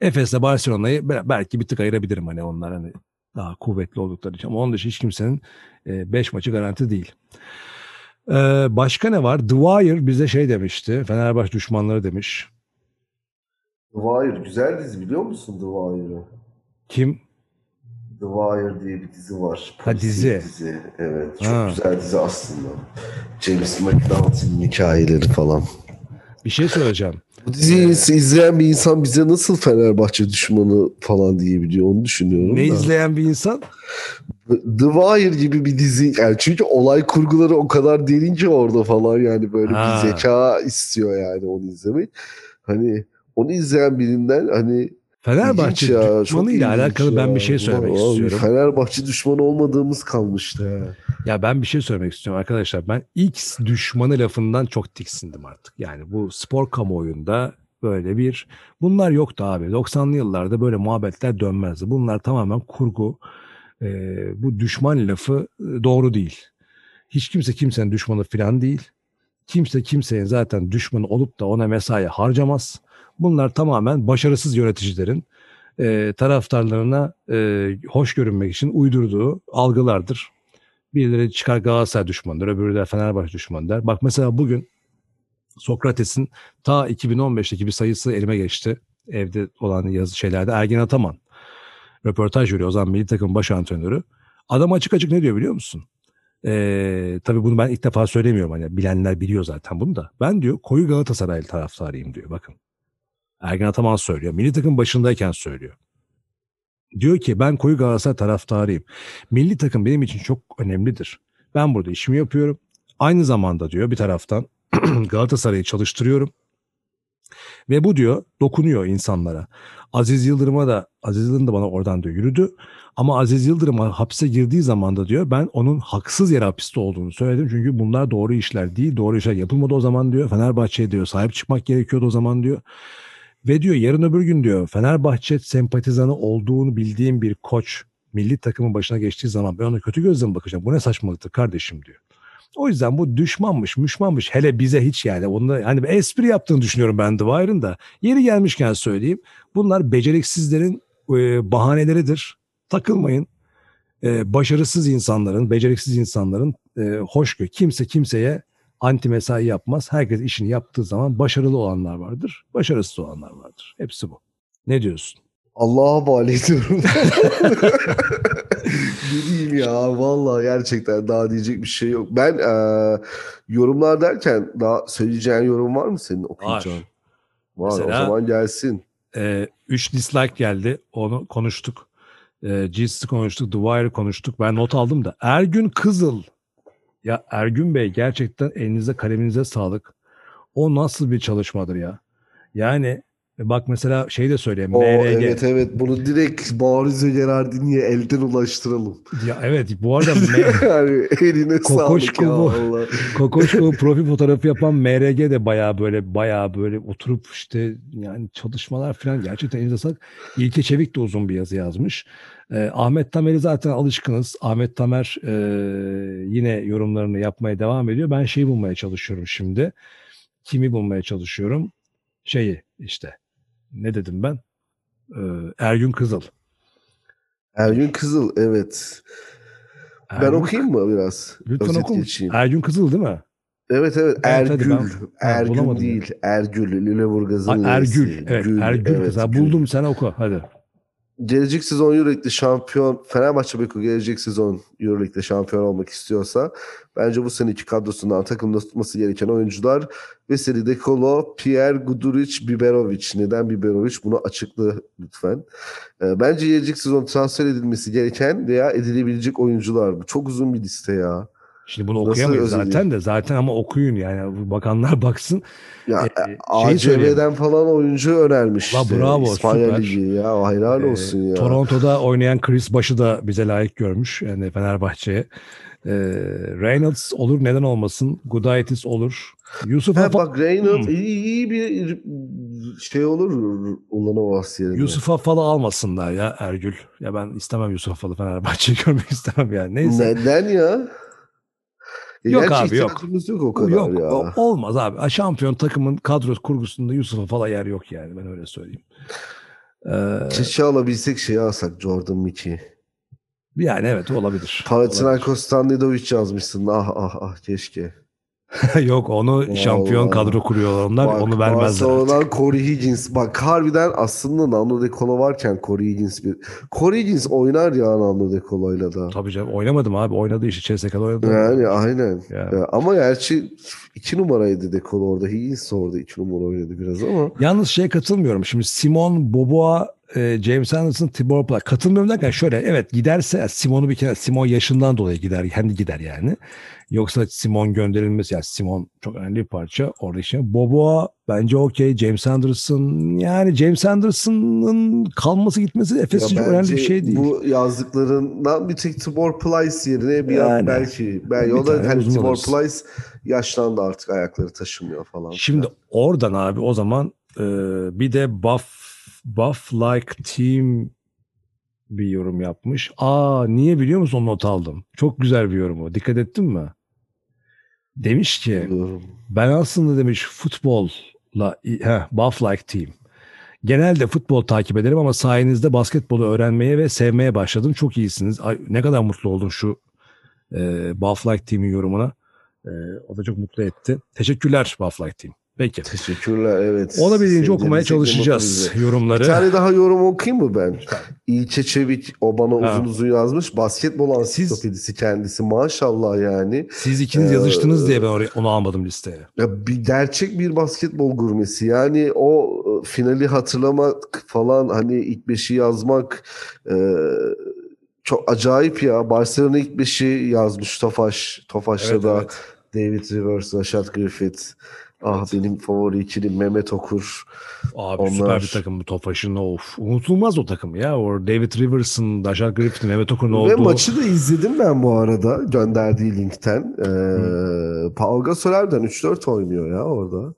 Efes'le Barcelona'yı belki bir tık ayırabilirim hani onlar hani daha kuvvetli oldukları için. Ama onun dışı hiç kimsenin beş e, maçı garanti değil. Ee, başka ne var? Dwyer bize şey demişti. Fenerbahçe düşmanları demiş. Dwyer güzel dizi biliyor musun Dwyer'ı? Kim? Dwyer diye bir dizi var. Ha dizi. dizi. Evet çok ha. Güzel dizi aslında. James McNally'nin hikayeleri falan. Bir şey söyleyeceğim. Bu diziyi ee, izleyen bir insan bize nasıl Fenerbahçe düşmanı falan diyebiliyor onu düşünüyorum. Ne da. izleyen bir insan? The Wire gibi bir dizi. Yani çünkü olay kurguları o kadar derince orada falan, yani böyle ha. bir zeka istiyor yani onu izlemek. Hani onu izleyen birinden hani Fenerbahçe ya, düşmanıyla alakalı ya. ben bir şey söylemek Ulan, istiyorum. Fenerbahçe düşmanı olmadığımız kalmıştı. Ya. ya ben bir şey söylemek istiyorum arkadaşlar. Ben X düşmanı lafından çok tiksindim artık. Yani bu spor kamuoyunda böyle bir... Bunlar yoktu abi. doksanlı yıllarda böyle muhabbetler dönmezdi. Bunlar tamamen kurgu. Ee, bu düşman lafı doğru değil. Hiç kimse kimsenin düşmanı falan değil. Kimse kimsenin zaten düşmanı olup da ona mesai harcamaz. Bunlar tamamen başarısız yöneticilerin e, taraftarlarına e, hoş görünmek için uydurduğu algılardır. Birileri çıkar Galatasaray düşmanıdır, öbürü de Fenerbahçe düşmanı der. Bak mesela bugün Sokrates'in ta iki bin on beşteki bir sayısı elime geçti. Evde olan yazı şeylerde Ergen Ataman röportaj veriyor. O zaman milli takım baş antrenörü. Adam açık açık ne diyor biliyor musun? Ee, tabii bunu ben ilk defa söylemiyorum. Hani bilenler biliyor zaten bunu da. Ben diyor koyu Galatasaraylı taraftarıyım diyor. Bakın. Ergen Ataman söylüyor. Milli takım başındayken söylüyor. Diyor ki ben koyu Galatasaray taraftarıyım. Milli takım benim için çok önemlidir. Ben burada işimi yapıyorum. Aynı zamanda diyor bir taraftan Galatasaray'ı çalıştırıyorum. Ve bu diyor dokunuyor insanlara. Aziz Yıldırım'a da Aziz Yıldırım da bana oradan diyor yürüdü. Ama Aziz Yıldırım'a hapse girdiği zaman da diyor ben onun haksız yere hapiste olduğunu söyledim. Çünkü bunlar doğru işler değil. Doğru işler yapılmadı o zaman diyor. Fenerbahçe'ye diyor sahip çıkmak gerekiyordu o zaman diyor. Ve diyor yarın öbür gün diyor Fenerbahçe sempatizanı olduğunu bildiğim bir koç milli takımın başına geçtiği zaman ben ona kötü gözle mi bakacağım? Bu ne saçmalıktır kardeşim diyor. O yüzden bu düşmanmış, müşmanmış hele bize hiç yani. Onunla, hani bir espri yaptığını düşünüyorum ben The Wire'ın da. Yeri gelmişken söyleyeyim. Bunlar beceriksizlerin e, bahaneleridir. Takılmayın. E, başarısız insanların, beceriksiz insanların e, hoşgörü. Kimse kimseye anti mesai yapmaz. Herkes işini yaptığı zaman başarılı olanlar vardır. Başarısız olanlar vardır. Hepsi bu. Ne diyorsun? Allah'a havale ediyorum. Dediğim ya vallahi gerçekten daha diyecek bir şey yok. Ben e, yorumlar derken daha söyleyeceğin yorum var mı senin okuyacağın? Var. Var mesela, o zaman gelsin. E, üç dislike geldi. Onu konuştuk. E, G S'yi konuştuk. The Wire'ı konuştuk. Ben not aldım da. Ergün Kızıl. Ya Ergün Bey gerçekten elinize kaleminize sağlık. O nasıl bir çalışmadır ya? Yani bak mesela şeyi de söyleyeyim. Oo, evet evet bunu direkt Maurizio Gerardini'ye elden ulaştıralım. Ya evet bu arada yani Kokoşkov'u Kokoşkov'u profil fotoğrafı yapan M R G de bayağı böyle bayağı böyle oturup işte yani çalışmalar falan gerçekten elinize sağlık. İlke Çevik de uzun bir yazı yazmış. Eh, Ahmet Tamer'i zaten alışkınız. Ahmet Tamer e, yine yorumlarını yapmaya devam ediyor. Ben şeyi bulmaya çalışıyorum şimdi. Kimi bulmaya çalışıyorum? Şeyi işte. Ne dedim ben? Ee, Ergün Kızıl. Ergün Kızıl, evet. Ergün... Ben okuyayım mı biraz? Lütfen oku. Ergün Kızıl değil mi? Evet evet. Ergül. Ben, Ergül değil. Yani. Ergül. Lüleburgaz'ın. Ergül. Evet, Gül, Ergül. Evet, Kızıl. Gül. Buldum sana oku. Hadi. Gelecek sezon Euroleague'de şampiyon Fenerbahçe Beko gelecek sezon Euroleague'de şampiyon olmak istiyorsa bence bu seneki kadrosundan takımda tutması gereken oyuncular Veseli, De Colo, Pierre, Guduric, Biberovic. Neden Biberovic? Bunu açıkla lütfen. Bence gelecek sezon transfer edilmesi gereken veya edilebilecek oyuncular. Bu çok uzun bir liste ya. Şimdi bunu okuyamayız zaten de zaten ama okuyun yani bakanlar baksın. Ya, ee, A S V L'den falan oyuncu önermiş. La, bravo, İspanya süper. Ligi ya hayran ee, olsun ya. Toronto'da oynayan Chris Başı da bize layık görmüş yani Fenerbahçe'ye. Ee, Reynolds olur neden olmasın. Gudaitis olur. Yusuf ha, Afal... Bak Reynolds hmm. iyi, iyi bir şey olur Ulanovas yerine. Yusuf Afal'ı almasınlar ya Ergül. Ya ben istemem Yusuf Afal'ı Fenerbahçe'yi görmek istemem yani. Neyse. Neden ya? E yok abi yok. Yok, o kadar yok ya. Olmaz abi. Şampiyon takımın kadro kurgusunda Yusuf'a falan yer yok yani. Ben öyle söyleyeyim. Ee, Çeşe alabilsek şeyi alsak Jordan Mickey. Yani evet olabilir. Panathinaikos Tandidovic yazmışsın. Ah ah ah keşke. Yok onu vallahi. Şampiyon kadro kuruyorlar onlar. Bak, onu vermezler artık. Barcelona'dan Corey Higgins. Bak harbiden aslında Nando De Colo varken Corey Higgins bir. Corey Higgins oynar ya Nando De Colo'yla da. Tabii canım oynamadım abi. Oynadı işte C S K A'da oynadı. Yani da. Aynen. Yani. Ya, ama gerçi iki numaraydı De Colo orada. Higgins orada iki numara oynadı biraz ama. Yalnız şeye katılmıyorum. Şimdi Simon Boboa e, James Anderson, Tibor Plak. Katılmıyorum derken şöyle, evet giderse Simon'u bir kere, Simon yaşından dolayı gider, hem de gider yani. Yoksa Simon gönderilmesi, yani Simon çok önemli bir parça orada için. Bobo bence okey, James Anderson, yani James Anderson'ın kalması gitmesi Efes için önemli bir şey değil. Bu yazdıklarından bir tek Tibor Plyce yerine bir yani, an belki, belki o da hani Tibor Plyce yaşlandı artık, ayakları taşımıyor falan. Şimdi falan. Oradan abi o zaman e, bir de buff buff like team bir yorum yapmış. Aa niye biliyor musun, not aldım. Çok güzel bir yorum o. Dikkat ettin mi? Demiş ki Bilmiyorum. ben aslında demiş futbolla heh, buff like team. Genelde futbol takip ederim ama sayenizde basketbolu öğrenmeye ve sevmeye başladım. Çok iyisiniz. Ay, ne kadar mutlu oldum şu e, buff like team'in yorumuna. E, o da çok mutlu etti. Teşekkürler buff like team. Peki. Teşekkürler, evet. Olabildiğince okumaya çalışacağız yorumları. Bir tane daha yorum okuyayım mı ben? İlçe Çevik o bana ha. uzun uzun yazmış. Basketbol ansiklopedisi kendisi, maşallah yani. Siz ikiniz ee, yazıştınız diye ben oraya, onu almadım listeye. Ya bir gerçek bir basketbol gurmesi. Yani o finali hatırlamak falan, hani ilk beşi yazmak e, çok acayip ya. Barcelona ilk beşi yazmış Tofaş. Tofaş'ta evet, da evet. David Rivers, Rashad Griffith. Ah evet. Benim favori ikili Mehmet Okur. Abi onlar... süper bir takım bu Tofaş'ın. Of. Unutulmaz o takım ya. O David Rivers'ın, Daşar Griffith'in, Mehmet Okur'un olduğu. Ve maçı da izledim ben bu arada. Gönderdiği linkten. Ee, hmm. Pau Gasol'dan üç dört oynuyor ya orada.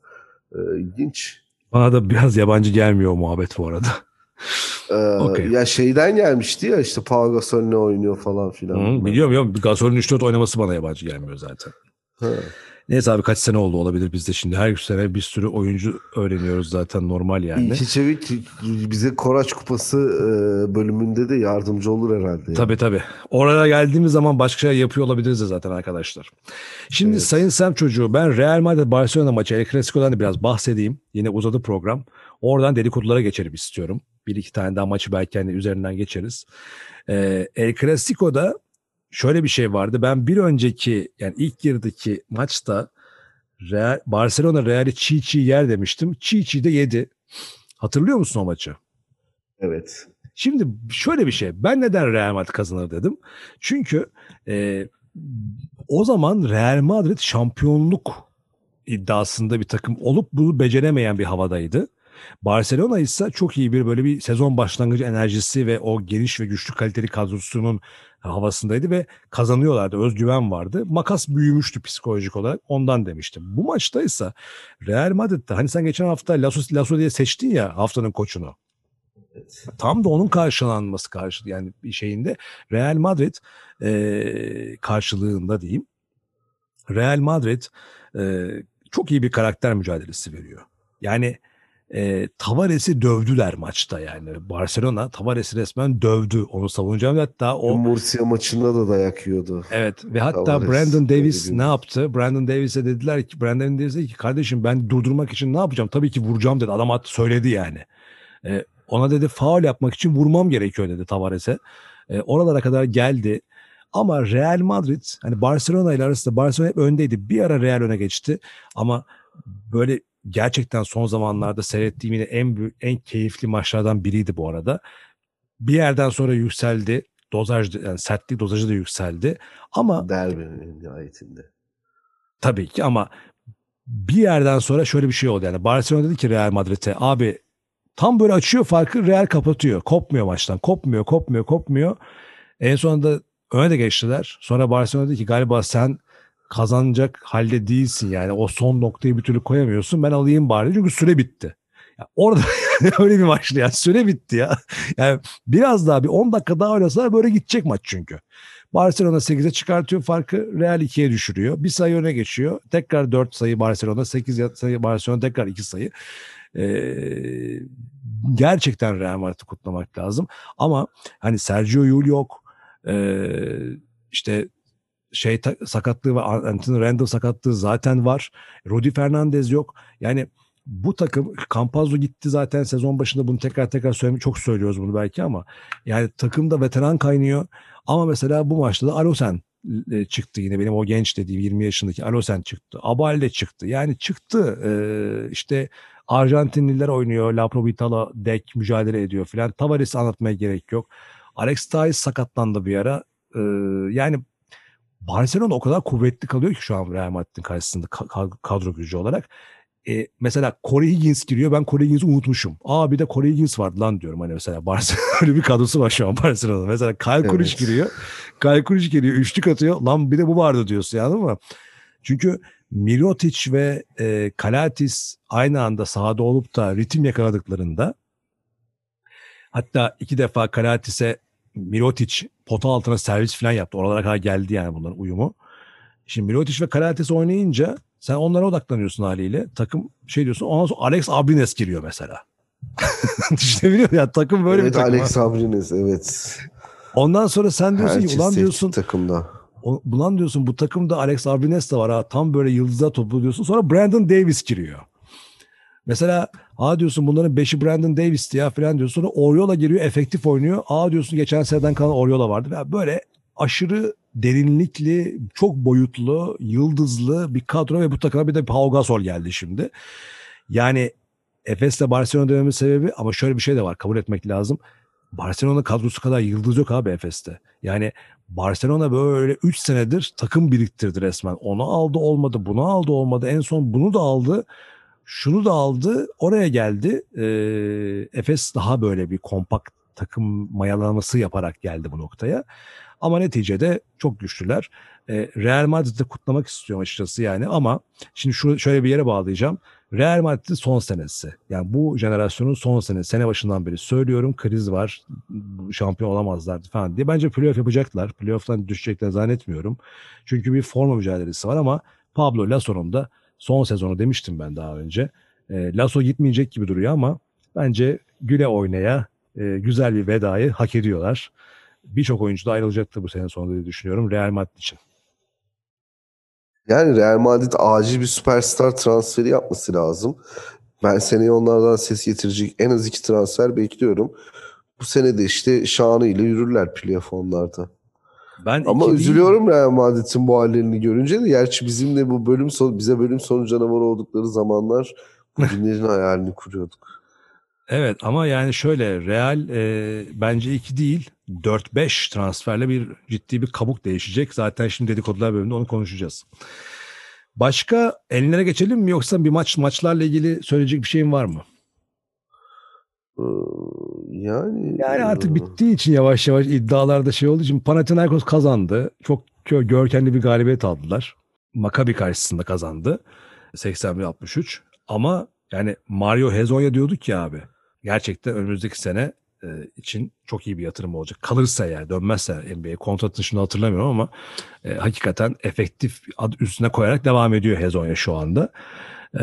Ee, ilginç. Bana da biraz yabancı gelmiyor muhabbet bu arada. ee, okay. Ya şeyden gelmişti ya işte Pau Gasol ne oynuyor falan filan. Hmm, biliyorum ya. Gasol'un üç dört oynaması bana yabancı gelmiyor zaten. He. Neyse abi kaç sene oldu olabilir bizde şimdi. Her sene bir sürü oyuncu öğreniyoruz zaten, normal yani. Çiçevik bize Koraç Kupası bölümünde de yardımcı olur herhalde. Yani. Tabii tabii. Oraya geldiğimiz zaman başka şey yapıyor olabiliriz de zaten arkadaşlar. Şimdi evet. Sayın Semp Çocuğu, ben Real Madrid Barcelona maçı El Clasico'dan da biraz bahsedeyim. Yine uzadı program. Oradan dedikodulara geçelim istiyorum. Bir iki tane daha maçı belki hani üzerinden geçeriz. Ee, El Clasico'da şöyle bir şey vardı. Ben bir önceki yani ilk yarıdaki maçta Real, Barcelona Real'i çiğ çiğ yer demiştim. Çiğ çiğ de yedi. Hatırlıyor musun o maçı? Evet. Şimdi şöyle bir şey. Ben neden Real Madrid kazanır dedim. Çünkü e, o zaman Real Madrid şampiyonluk iddiasında bir takım olup bunu beceremeyen bir havadaydı. Barcelona ise çok iyi bir böyle bir sezon başlangıcı enerjisi ve o geniş ve güçlü kaliteli kadrosunun havasındaydı ve kazanıyorlardı. Özgüven vardı. Makas büyümüştü psikolojik olarak. Ondan demiştim. Bu maçta ise Real Madrid'de hani sen geçen hafta Lasso, Lasso diye seçtin ya haftanın koçunu. Evet. Tam da onun karşılanması karşı yani şeyinde Real Madrid e, karşılığında diyeyim. Real Madrid e, çok iyi bir karakter mücadelesi veriyor. Yani E, Tavares'i dövdüler maçta yani. Barcelona Tavares'i resmen dövdü. Onu savunacağım. Hatta o Murcia maçında da dayak yiyordu. Evet ve hatta Tavares, Brandon Davis ne yaptı? Brandon Davis'e dediler ki Brandon Davis dedi ki kardeşim ben durdurmak için ne yapacağım? Tabii ki vuracağım dedi. Adam söyledi yani. E, ona dedi faul yapmak için vurmam gerekiyor dedi Tavares'e. E, oralara kadar geldi. Ama Real Madrid hani Barcelona ile arasında Barcelona hep öndeydi. Bir ara Real öne geçti ama böyle gerçekten son zamanlarda seyrettiğim yine en büyük, en keyifli maçlardan biriydi bu arada. Bir yerden sonra yükseldi. Dozaj, yani sertlik dozajı da yükseldi. Ama derbinin nihayetinde. Tabii ki ama bir yerden sonra şöyle bir şey oldu. Yani Barcelona dedi ki Real Madrid'e abi tam böyle açıyor farkı, Real kapatıyor. Kopmuyor maçtan. Kopmuyor, kopmuyor, kopmuyor. En sonunda öne de geçtiler. Sonra Barcelona dedi ki galiba sen kazanacak halde değilsin yani, o son noktayı bir türlü koyamıyorsun, ben alayım bari çünkü süre bitti. Yani orada öyle bir maçtı ya, süre bitti ya. Yani biraz daha bir on dakika daha oynasalar böyle gidecek maç çünkü. Barcelona sekize çıkartıyor farkı, Real ikiye düşürüyor. Bir sayı öne geçiyor. Tekrar dört sayı Barcelona, sekiz sayı Barcelona, tekrar iki sayı. Ee, gerçekten Real Madrid'i kutlamak lazım. Ama hani Sergio Llull yok. Ee, işte şey sakatlığı ve Anthony Randall sakatlığı zaten var. Rudy Fernandez yok. Yani bu takım, Campazzo gitti zaten sezon başında, bunu tekrar tekrar söylemeyi çok söylüyoruz bunu belki ama yani takımda veteran kaynıyor. Ama mesela bu maçta da Alosen çıktı yine, benim o genç dediğim yirmi yaşındaki Alosen çıktı. Abalde çıktı. Yani çıktı. Ee, işte Arjantinliler oynuyor. La Provitala dek mücadele ediyor filan. Tavares'i anlatmaya gerek yok. Alex Thais sakatlandı bir ara. Ee, yani Barcelona o kadar kuvvetli kalıyor ki şu an Real Madrid'in karşısında kadro gücü olarak. Ee, mesela Corey Higgins giriyor. Ben Corey Higgins'i unutmuşum. Aa bir de Corey Higgins vardı lan diyorum. Hani mesela Barcelona'nın bir kadrosu var şu an Barcelona'da. Mesela Kyle Quinn giriyor. Kyle Quinn geliyor. Üçlük atıyor. Lan bir de bu vardı diyorsun yani ama. Çünkü Mirotić ve e, Kalatis aynı anda sahada olup da ritim yakaladıklarında, hatta iki defa Kalatis'e Mirotić pota altına servis falan yaptı. Oralara kadar geldi yani bunların uyumu. Şimdi Mirotić ve Kalatis oynayınca sen onlara odaklanıyorsun haliyle. Takım şey diyorsun, ondan sonra Alex Abrines giriyor mesela. Düşünebiliyor musun? Yani takım böyle evet, bir takım. Evet Alex Abrines evet. Ondan sonra sen diyorsun ki ulan diyorsun. Takımda. Bulan diyorsun bu takımda Alex Abrines de var ha, tam böyle yıldızlar toplu diyorsun. Sonra Brandon Davis giriyor. Mesela aa diyorsun bunların beşi Brandon Davis'ti ya falan diyorsun. Sonra Oriola giriyor, efektif oynuyor. Aa diyorsun geçen seneden kalan Oriola vardı. Yani böyle aşırı derinlikli, çok boyutlu, yıldızlı bir kadro ve bu takıma bir de Pau Gasol geldi şimdi. Yani Efes'le Barcelona dememin sebebi, ama şöyle bir şey de var, kabul etmek lazım. Barcelona kadrosu kadar yıldız yok abi Efes'te. Yani Barcelona böyle üç senedir takım biriktirdi resmen. Onu aldı olmadı, bunu aldı olmadı. En son bunu da aldı, şunu da aldı, oraya geldi. Ee, Efes daha böyle bir kompakt takım mayalaması yaparak geldi bu noktaya. Ama neticede çok güçlüler. Ee, Real Madrid'i kutlamak istiyorum açıkçası yani. Ama şimdi şu, şöyle bir yere bağlayacağım. Real Madrid'in son senesi. Yani bu jenerasyonun son senesi. Sene başından beri söylüyorum, kriz var. Şampiyon olamazlardı falan diye. Bence playoff yapacaklar. Playoff'tan düşeceklerini zannetmiyorum. Çünkü bir forma mücadelesi var ama Pablo Lasso'nun da son sezonu demiştim ben daha önce. E, Lasso gitmeyecek gibi duruyor ama bence güle oynaya e, güzel bir vedayı hak ediyorlar. Birçok oyuncu da ayrılacaktı bu sene sonunda diye düşünüyorum Real Madrid için. Yani Real Madrid acil bir süperstar transferi yapması lazım. Ben seneye onlardan ses getirecek en az iki transfer bekliyorum. Bu sene de işte şanıyla yürürler playoff'larda. Ben ama üzülüyorum değil. Real Madrid'in bu hallerini görünce de. Gerçi bizim de bu bölüm sonu, bize bölüm sonu canavarı oldukları zamanlar bu günlerin hayalini kuruyorduk. Evet ama yani şöyle Real e, bence iki değil dört beş transferle bir ciddi bir kabuk değişecek. Zaten şimdi dedikodular bölümünde onu konuşacağız. Başka eline geçelim mi yoksa bir maç maçlarla ilgili söyleyecek bir şeyin var mı? Yani yani artık bittiği için yavaş yavaş iddialarda şey olduğu için Panathinaikos kazandı. Çok görkemli bir galibiyet aldılar. Maccabi karşısında kazandı. seksen bir altmış üç ama yani Mario Hezonja diyorduk ya abi. Gerçekten önümüzdeki sene e, için çok iyi bir yatırım olacak. Kalırsa yani dönmezse N B A kontratını şimdi hatırlamıyorum ama e, hakikaten efektif ad üstüne koyarak devam ediyor Hezonja şu anda. E,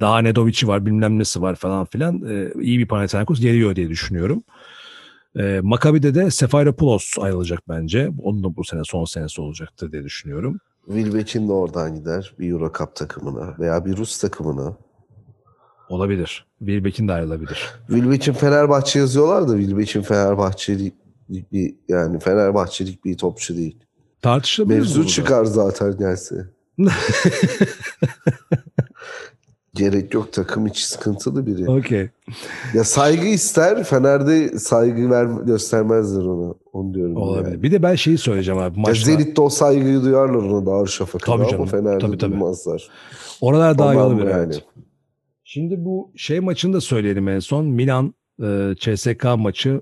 daha Nedoviç'i var bilmem nesi var falan filan. E, iyi bir Panathinaikos geliyor diye düşünüyorum. E, Maccabi'de de Sefairopoulos ayrılacak bence. Onun da bu sene son senesi olacaktır diye düşünüyorum. Wilbeck'in de oradan gider bir Euro Cup takımına veya bir Rus takımına. Olabilir. Wilbeck'in de ayrılabilir. Wilbeck'in Fenerbahçe yazıyorlar da Wilbeck'in Fenerbahçelik bir yani Fenerbahçelik bir topçu değil. Tartışılabilir. Mevzu çıkar zaten gelse. Gerek yok, takım içi sıkıntılı biri. Okay. Ya saygı ister, Fener'de saygı ver, göstermezler ona. Onu diyorum. Olabilir. Yani. Bir de ben şeyi söyleyeceğim abi. Maçta... Zenit'te o saygıyı duyarlar ona da Darüşşafaka'da ama canım. Fener'de tabii, tabii. duymazlar. Oralar daha iyi olabilir. Yani. Evet. Şimdi bu şey maçını da söyleyelim en son. Milan e, C S K A maçı,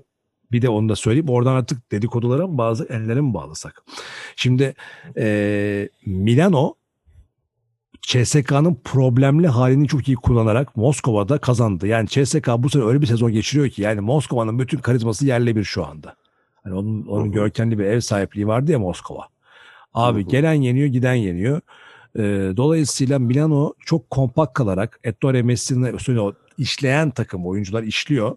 bir de onu da söyleyip oradan artık dedikodulara mı bazı ellere mi bağlasak? Şimdi e, Milano C S K A'nın problemli halini çok iyi kullanarak Moskova'da kazandı. Yani C S K A bu sene öyle bir sezon geçiriyor ki yani Moskova'nın bütün karizması yerle bir şu anda. Yani onun, onun görkemli bir ev sahipliği vardı ya Moskova. Abi Hı-hı. gelen yeniyor, giden yeniyor. Dolayısıyla Milano çok kompakt kalarak Ettore Messina üstüne işleyen takım oyuncular işliyor.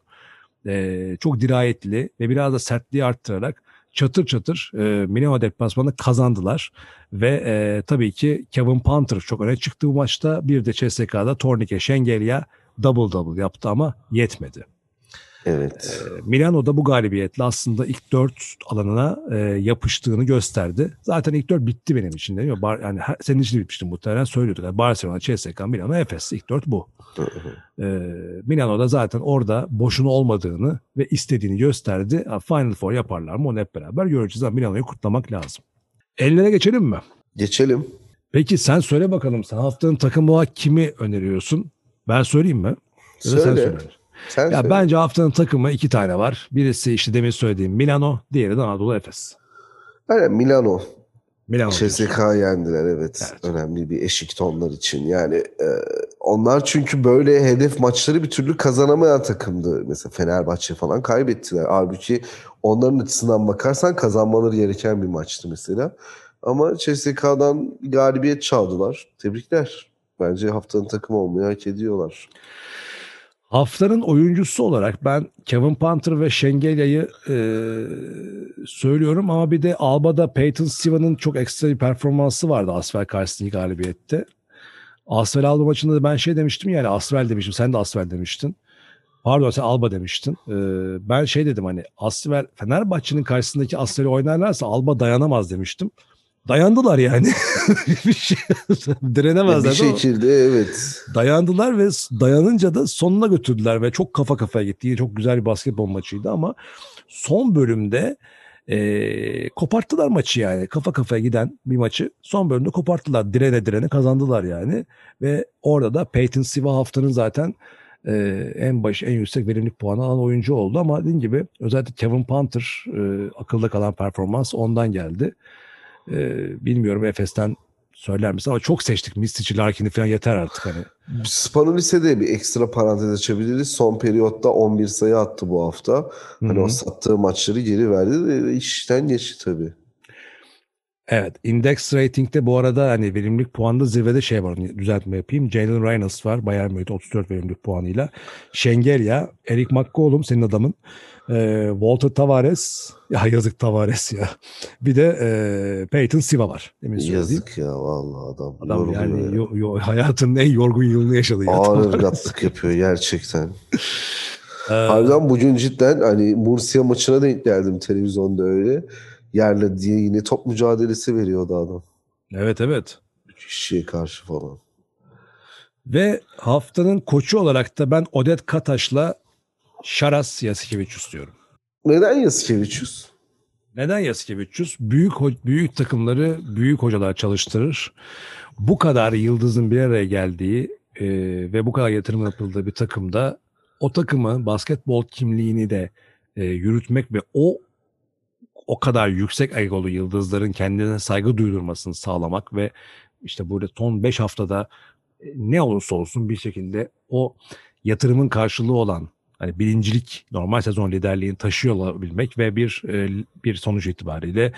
Ee, çok dirayetli ve biraz da sertliği arttırarak çatır çatır e, Milano deplasmanını kazandılar. Ve e, tabii ki Kevin Panther çok öne çıktı bu maçta. Bir de C S K A'da Tornike Şengelya double double yaptı ama yetmedi. Evet. E, Milano'da bu galibiyetle aslında ilk dört alanına e, yapıştığını gösterdi. Zaten ilk dört bitti benim için değil mi? Bar, yani her, senin için de bitmişti muhtemelen, söylüyorduk. Yani Barcelona, C S K A, Milano, Efes, ilk dört bu. e, Milano'da zaten orada boşuna olmadığını ve istediğini gösterdi. Final Four yaparlar mı onu hep beraber göreceğiz ama Milano'yu kutlamak lazım. Ellere geçelim mi? Geçelim. Peki sen söyle bakalım, sen haftanın takımı olarak kimi öneriyorsun? Ben söyleyeyim mi? Söyle. Sen söyle. Sen ya söyle. Bence haftanın takımı iki tane var. Birisi işte demin söylediğim Milano, diğeri de Anadolu Efes. Yani Milano. Milano. C S K A yendiler, evet. evet. Önemli bir eşikti onlar için. Yani e, onlar çünkü böyle hedef maçları bir türlü kazanamayan takımdı. Mesela Fenerbahçe falan kaybettiler. Halbuki onların açısından bakarsan kazanmaları gereken bir maçtı mesela. Ama C S K A'dan galibiyet çaldılar. Tebrikler. Bence haftanın takımı olmayı hak ediyorlar. Haftanın oyuncusu olarak ben Kevin Panther ve Şengelya'yı e, söylüyorum ama bir de Alba'da Peyton Siva'nın çok ekstra bir performansı vardı ASVEL karşısındaki galibiyette. ASVEL Alba maçında da ben şey demiştim, yani ASVEL demiştim, sen de ASVEL demiştin. Pardon, sen Alba demiştin. Ee, ben şey dedim, hani ASVEL, Fenerbahçe'nin karşısındaki ASVEL'i oynarlarsa Alba dayanamaz demiştim. Dayandılar yani. bir şey, direnemezler. Bir şekilde evet. Dayandılar ve dayanınca da sonuna götürdüler ve çok kafa kafaya gitti. Çok güzel bir basketbol maçıydı ama son bölümde e, koparttılar maçı yani. Kafa kafaya giden bir maçı son bölümde koparttılar. Direne direne kazandılar yani. Ve orada da Peyton Siva haftanın zaten e, en baş en yüksek verimlilik puanı alan oyuncu oldu ama dediğim gibi özellikle Kevin Panther e, akılda kalan performans ondan geldi. Bilmiyorum Efes'ten söyler misin ama çok seçtik Mistic'i, Larkin'i falan, yeter artık hani. Spanulis'e de bir ekstra parantez açabiliriz. Son periyotta on bir sayı attı bu hafta. Hani Hı-hı. o sattığı maçları geri verdi de işten geçti tabii. Evet. Index rating'de bu arada hani verimlilik puanında zirvede şey var, düzeltme yapayım. Jalen Reynolds var. Bayern Münih otuz dört verimlilik puanıyla. Şengelya, Eric McCollum senin adamın. E, Walter Tavares. Ya yazık Tavares ya. Bir de e, Peyton Siva var. Demin yazık ya vallahi adam. Adam yani ya. yo, yo, hayatının en yorgun yılını yaşadı. Ya, ağır ırgatlık yapıyor gerçekten. Harbiden bugün cidden hani Murcia maçına denk geldim televizyonda öyle. Yerle diye yine top mücadelesi veriyordu adam. Evet evet. Kişiye karşı falan. Ve haftanın koçu olarak da ben Odet Kataş'la Şaras Jasikevičius diyorum. Neden Jasikevičius? Neden Jasikevičius? Büyük büyük takımları büyük hocalar çalıştırır. Bu kadar yıldızın bir araya geldiği e, ve bu kadar yatırım yapıldığı bir takımda o takımın basketbol kimliğini de e, yürütmek ve o o kadar yüksek egolu yıldızların kendine saygı duydurmasını sağlamak ve işte böyle son beş haftada ne olursa olsun bir şekilde o yatırımın karşılığı olan hani birincilik, normal sezon liderliğini taşıyor olabilmek ve bir bir sonuç itibariyle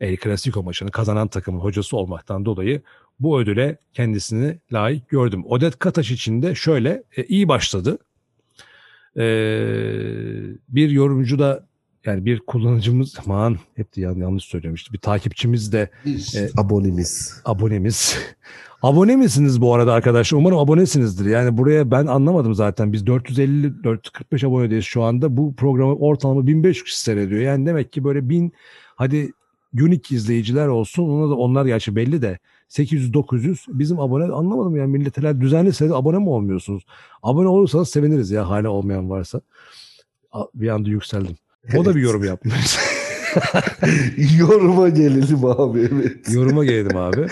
El Clasico maçını kazanan takımın hocası olmaktan dolayı bu ödüle kendisini layık gördüm. Odet Kataş için de şöyle iyi başladı. Bir yorumcu da, yani bir kullanıcımız, aman hep de yanlış söylemişti. Bir takipçimiz de e, abonemiz. Abonemiz. Abone misiniz bu arada arkadaşlar? Umarım abonesinizdir. Yani buraya ben anlamadım zaten. Biz dört yüz elli dört yüz kırk beş abonedeyiz şu anda. Bu programı ortalama bin beş yüz kişi seyrediyor. Yani demek ki böyle bin, hadi unique izleyiciler olsun. Ona da onlar gerçi belli de sekiz yüz dokuz yüz bizim abone, anlamadım yani milletler düzenli seyrede abone mi olmuyorsunuz? Abone olursanız seviniriz ya, hala olmayan varsa. Bir anda yükseldim. Evet. O da bir yorum yapmış. Yoruma gelelim abi. Evet. Yoruma gelelim abi.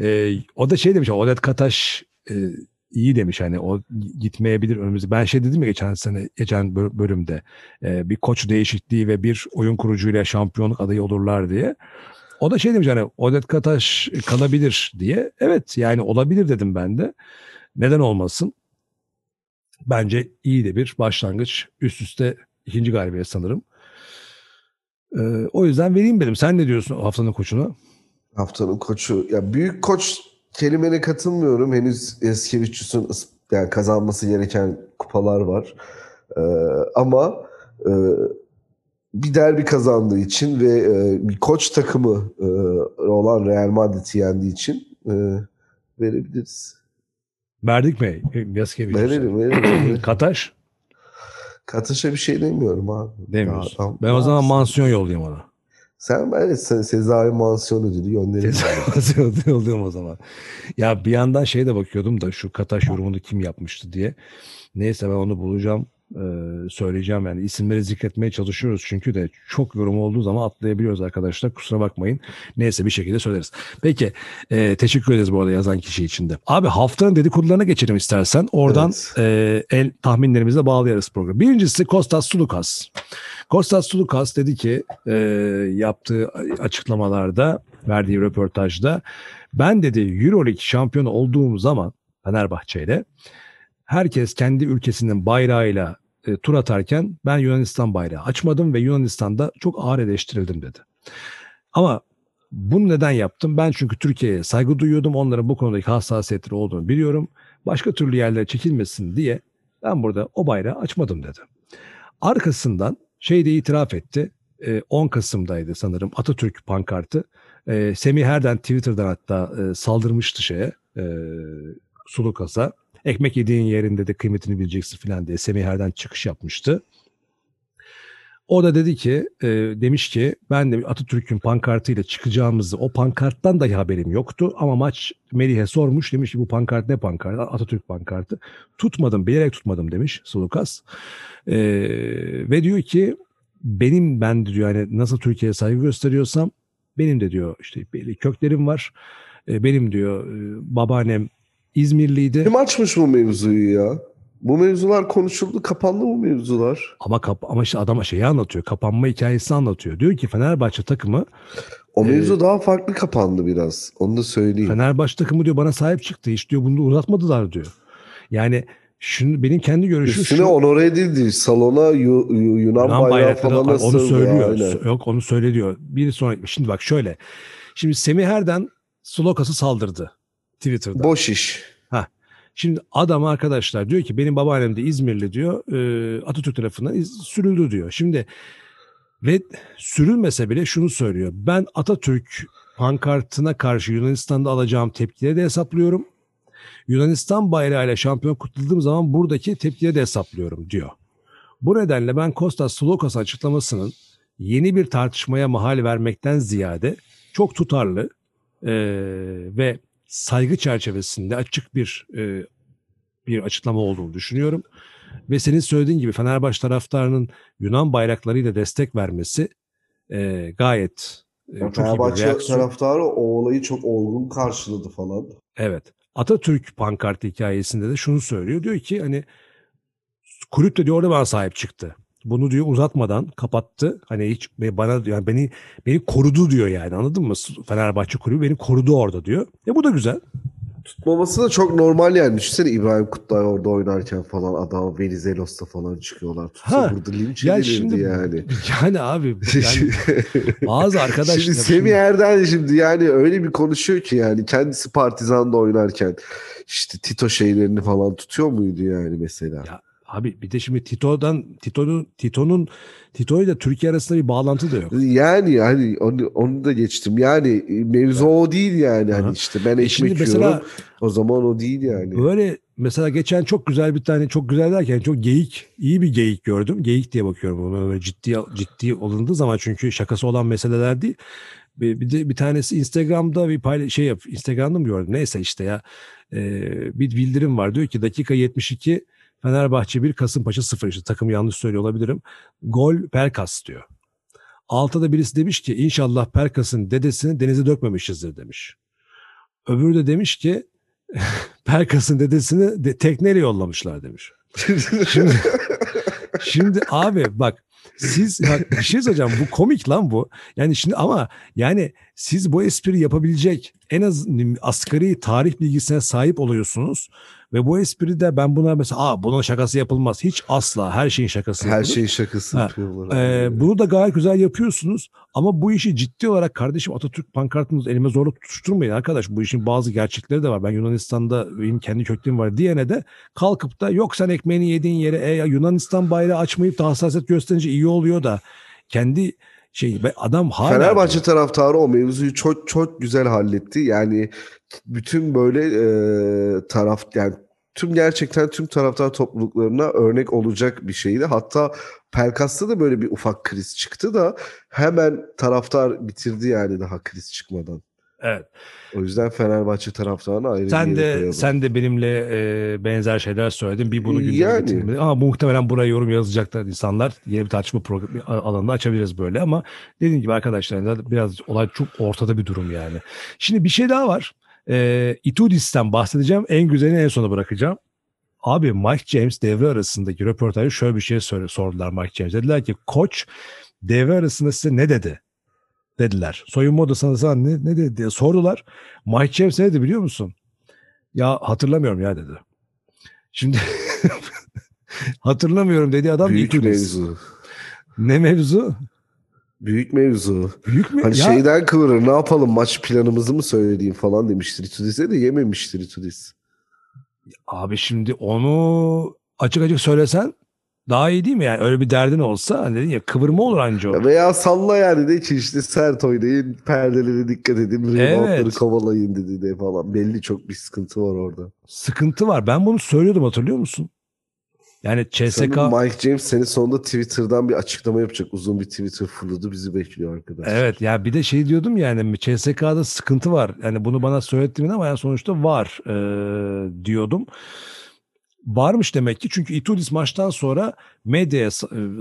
ee, o da şey demiş. Odet Kataş e, iyi demiş. Hani o gitmeyebilir önümüzde. Ben şey dedim ya geçen sene, geçen bölümde e, bir koç değişikliği ve bir oyun kurucuyla şampiyonluk adayı olurlar diye. O da şey demiş, hani Odet Kataş kalabilir diye. Evet yani olabilir dedim ben de. Neden olmasın? Bence iyi de bir başlangıç. Üst üste İkinci galibiyet sanırım. Ee, o yüzden vereyim dedim. Sen ne diyorsun haftanın koçuna? Haftanın koçu. Ya büyük koç kelimene katılmıyorum. Henüz Jasikevičius'un yani kazanması gereken kupalar var. Ee, ama e, bir derbi kazandığı için ve e, bir koç takımı e, olan Real Madrid'i yendiği için e, verebiliriz. Verdik mi Jasikevičius'a? Verelim, verelim. Kataş? Katış'a bir şey demiyorum abi. Demiyorsun. Adam, ben o zaman mansiyon yollayayım ona. Sen böyle Sezai mansiyon ödülü gönderin. Sezai mansiyon ödülü yollayayım o zaman. Ya bir yandan şeye de bakıyordum da şu Kataş yorumunu kim yapmıştı diye. Neyse ben onu bulacağım. Ee, söyleyeceğim yani isimleri zikretmeye çalışıyoruz çünkü de çok yorum olduğu zaman atlayabiliyoruz arkadaşlar, kusura bakmayın, neyse bir şekilde söyleriz. Peki e, teşekkür ederiz bu arada yazan kişi için de. Abi haftanın dedikodularına geçelim istersen, oradan evet. e, el tahminlerimize bağlayarız programı. Birincisi Kostas Tsouloukas. Kostas Tsouloukas dedi ki e, yaptığı açıklamalarda, verdiği röportajda, ben dedi Euroleague şampiyonu olduğum zaman Fenerbahçe'yle herkes kendi ülkesinin bayrağıyla e, tur atarken ben Yunanistan bayrağı açmadım ve Yunanistan'da çok ağır eleştirildim dedi. Ama bunu neden yaptım? Ben çünkü Türkiye'ye saygı duyuyordum. Onların bu konudaki hassasiyetleri olduğunu biliyorum. Başka türlü yerlere çekilmesin diye ben burada o bayrağı açmadım dedi. Arkasından şey de itiraf etti. E, on Kasım'daydı sanırım Atatürk pankartı. E, Semih Erden Twitter'dan hatta e, saldırmıştı şeye e, Tsouloukas'a. Ekmek yediğin yerinde de kıymetini bileceksin filan diye Semih Erden çıkış yapmıştı. O da dedi ki, e, demiş ki ben de Atatürk'ün pankartıyla çıkacağımızı, o pankarttan dahi haberim yoktu. Ama maç Melih'e sormuş, demiş ki bu pankart ne pankartı? Atatürk pankartı. Tutmadım, bilerek tutmadım demiş Tsouloukas. E, ve diyor ki benim ben diyor yani nasıl Türkiye'ye saygı gösteriyorsam benim de diyor işte belli köklerim var. E, benim diyor babaannem İzmirliydi. Kim açmış bu mevzuyu ya? Bu mevzular konuşuldu, kapandı bu mevzular. Ama kap ama işte adam şeyi anlatıyor, kapanma hikayesini anlatıyor. Diyor ki Fenerbahçe takımı o mevzu e, daha farklı kapandı biraz. Onu da söyleyeyim. Fenerbahçe takımı diyor bana sahip çıktı. Hiç diyor bunu uzatmadılar diyor. Yani şunu benim kendi görüşüm. Üstüne şu, onore edildi. Salona Yunan, Yunan bayrağı, bayrağı falan nasıl? Onu söylüyor. Ya, yok onu söyle diyor. Bir sonraki. Şimdi bak şöyle. Şimdi Semih Erden Tsouloukas'a saldırdı. Twitter'da. Boş iş. Ha. Şimdi adam arkadaşlar diyor ki benim babaannem de İzmirli diyor. E, Atatürk tarafından iz- sürüldü diyor. Şimdi ve sürülmese bile şunu söylüyor. Ben Atatürk pankartına karşı Yunanistan'da alacağım tepkileri de hesaplıyorum. Yunanistan bayrağıyla şampiyon kutladığım zaman buradaki tepkileri de hesaplıyorum diyor. Bu nedenle ben Kostas Tsouloukas açıklamasının yeni bir tartışmaya mahal vermekten ziyade çok tutarlı e, ve saygı çerçevesinde açık bir e, bir açıklama olduğunu düşünüyorum. Ve senin söylediğin gibi Fenerbahçe taraftarının Yunan bayraklarıyla destek vermesi e, gayet e, çok Fenerbahçe iyi bir reaksiyon. Taraftarı o olayı çok olgun karşıladı falan. Evet. Atatürk pankartı hikayesinde de şunu söylüyor. Diyor ki hani kulüp de diyor orada bana sahip çıktı. Bunu diyor uzatmadan kapattı. Hani hiç bana yani beni beni korudu diyor yani. Anladın mı? Fenerbahçe kulübü beni korudu orada diyor. E bu da güzel. Tutmaması da çok normal yani. Düşünsene İbrahim Kutlay orada oynarken falan adam Venizelos'ta falan çıkıyorlar. Tutsa ha, burada linç ya edilirdi yani. Yani abi yani bazı arkadaşlar. Şimdi Semih Erden şimdi yani öyle bir konuşuyor ki yani kendisi Partizan'da oynarken işte Tito şeylerini falan tutuyor muydu yani mesela? Ya. Abi bir de şimdi Tito'dan Tito'nun Tito'nun Tito'yla Türkiye arasında bir bağlantı da yok. Yani yani onu, onu da geçtim. Yani mevzu yani. O değil yani. Hani işte ben ekmek yiyorum. O zaman o değil yani. Böyle mesela geçen çok güzel bir tane çok güzel derken çok geyik, iyi bir geyik gördüm. Geyik diye bakıyorum. Böyle ciddi ciddi olunduğu zaman çünkü şakası olan meseleler değil. Bir, bir de bir tanesi Instagram'da bir paylaş şey yap. Instagram'da mı gördüm? Neyse işte ya. Ee, bir bildirim var diyor ki dakika yetmiş iki Fenerbahçe bir, Kasımpaşa sıfır işte takım yanlış söylüyor olabilirim. Gol Pelkas diyor. Altta da birisi demiş ki inşallah Pelkas'ın dedesini denize dökmemişizdir demiş. Öbürü de demiş ki Pelkas'ın dedesini de tekneyle yollamışlar demiş. Şimdi, şimdi abi bak siz bak, bir şey söyleyeceğim bu komik lan bu. Yani şimdi ama yani siz bu espri yapabilecek en az asgari tarih bilgisine sahip oluyorsunuz. Ve bu espri de ben buna mesela aa bunun şakası yapılmaz. Hiç asla her şeyin şakası yapılır. Her şeyin şakası yapıyorlar. Ee, bunu da gayet güzel yapıyorsunuz. Ama bu işi ciddi olarak kardeşim Atatürk pankartınızı elime zorla tutuşturmayın arkadaş. Bu işin bazı gerçekleri de var. Ben Yunanistan'da benim kendi köklerim var diyene de kalkıp da yok sen ekmeğini yediğin yere e, Yunanistan bayrağı açmayıp da hassasiyet gösterince iyi oluyor da kendi... Şey, adam hala Fenerbahçe diyor. Taraftarı o mevzuyu çok çok güzel halletti. Yani bütün böyle e, taraf yani tüm gerçekten tüm taraftar topluluklarına örnek olacak bir şeydi. Hatta Pelkas'ta da böyle bir ufak kriz çıktı da hemen taraftar bitirdi yani daha kriz çıkmadan. Evet. O yüzden Fenerbahçe taraftarına ayrı sen bir yere koyalım. Sen de benimle e, benzer şeyler söyledin. Bir bunu gündeme yani getirmedi. Ama muhtemelen buraya yorum yazacaklar insanlar. Yeni bir tartışma programı alanını açabiliriz böyle ama dediğim gibi arkadaşlar biraz olay çok ortada bir durum yani. Şimdi bir şey daha var. E, Itudis'ten bahsedeceğim. En güzelini en sona bırakacağım. Abi Mike James devre arasındaki röportajda şöyle bir şey sordular Mike James. Dediler ki koç devre arasında size ne dedi? Dediler. Soyunma odasına sana ne, ne dedi diye sordular. Mike James ne dedi biliyor musun? Ya hatırlamıyorum ya dedi. Şimdi hatırlamıyorum dedi adam. Büyük mevzu. Ne mevzu? Büyük mevzu. Büyük mevzu. Hani ya. Şeyden kıvırır ne yapalım maç planımızı mı söyleyeyim falan demiştir Itudis'e de yememiştir Itudis. Abi şimdi onu açık açık söylesen daha iyi değil mi yani? Öyle bir derdin olsa hani dedin ya kıvırma olur anca o. Veya salla yani de ki işte sert oynayın, perdelere dikkat edin, reboundları evet. kovalayın dedi de falan. Belli çok bir sıkıntı var orada. Sıkıntı var. Ben bunu söylüyordum hatırlıyor musun? Yani C S K... Mike James senin sonunda Twitter'dan bir açıklama yapacak. Uzun bir Twitter fırladı bizi bekliyor arkadaşlar. Evet ya bir de şey diyordum yani C S K'da sıkıntı var. Yani bunu bana söylettiğin ama yani sonuçta var ee, diyordum. Varmış demek ki çünkü Itudis maçtan sonra medyaya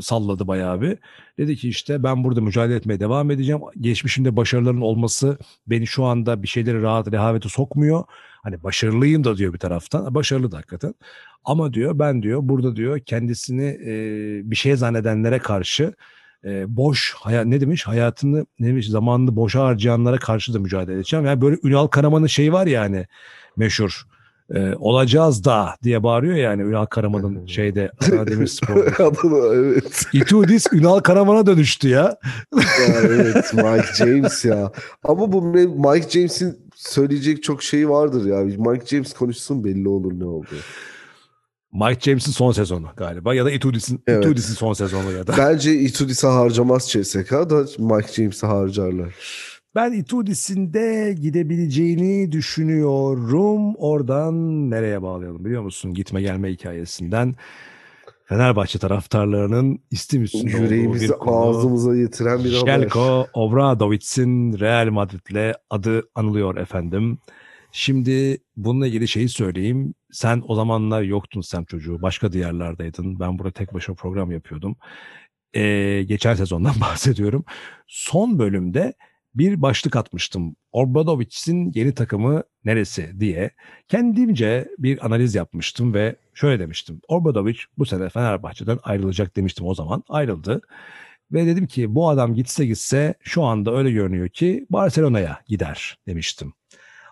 salladı bayağı bir. Dedi ki işte ben burada mücadele etmeye devam edeceğim. Geçmişimde başarıların olması beni şu anda bir şeyleri rahat rehavete sokmuyor. Hani başarılıyım da diyor bir taraftan. Başarılı da hakikaten. Ama diyor ben diyor burada diyor kendisini e, bir şey zannedenlere karşı e, boş hayat ne demiş hayatını ne demiş zamanını boşa harcayanlara karşı da mücadele edeceğim. Yani böyle Ünal Karaman'ın şeyi var yani meşhur. Ee, olacağız da diye bağırıyor yani Ünal Karaman'ın şeyde Adana, evet. Itudis Ünal Karaman'a dönüştü ya. Ya evet Mike James ya. Ama bu Mike James'in söyleyecek çok şeyi vardır ya. Mike James konuşsun belli olur ne oldu. Mike James'in son sezonu galiba ya da Itudis'in evet. Itudis'in son sezonu ya da. Bence Itudis'e harcamaz C S K da Mike James'e harcarlar. Ben Itudis'in de gidebileceğini düşünüyorum. Oradan nereye bağlayalım biliyor musun? Gitme gelme hikayesinden Fenerbahçe taraftarlarının istim üstünde yüreğimizi olduğu bir konu. Ağzımıza yetiren bir haber. Jelko Obradović'in Real Madrid'le adı anılıyor efendim. Şimdi bununla ilgili şeyi söyleyeyim. Sen o zamanlar yoktun Semp Çocuğu. Başka diyarlardaydın. Ben burada tek başıma program yapıyordum. Ee, geçen sezondan bahsediyorum. Son bölümde bir başlık atmıştım. Obradović'in yeni takımı neresi diye kendimce bir analiz yapmıştım ve şöyle demiştim. Obradović bu sene Fenerbahçe'den ayrılacak demiştim o zaman. Ayrıldı. Ve dedim ki bu adam gitse gitse şu anda öyle görünüyor ki Barcelona'ya gider demiştim.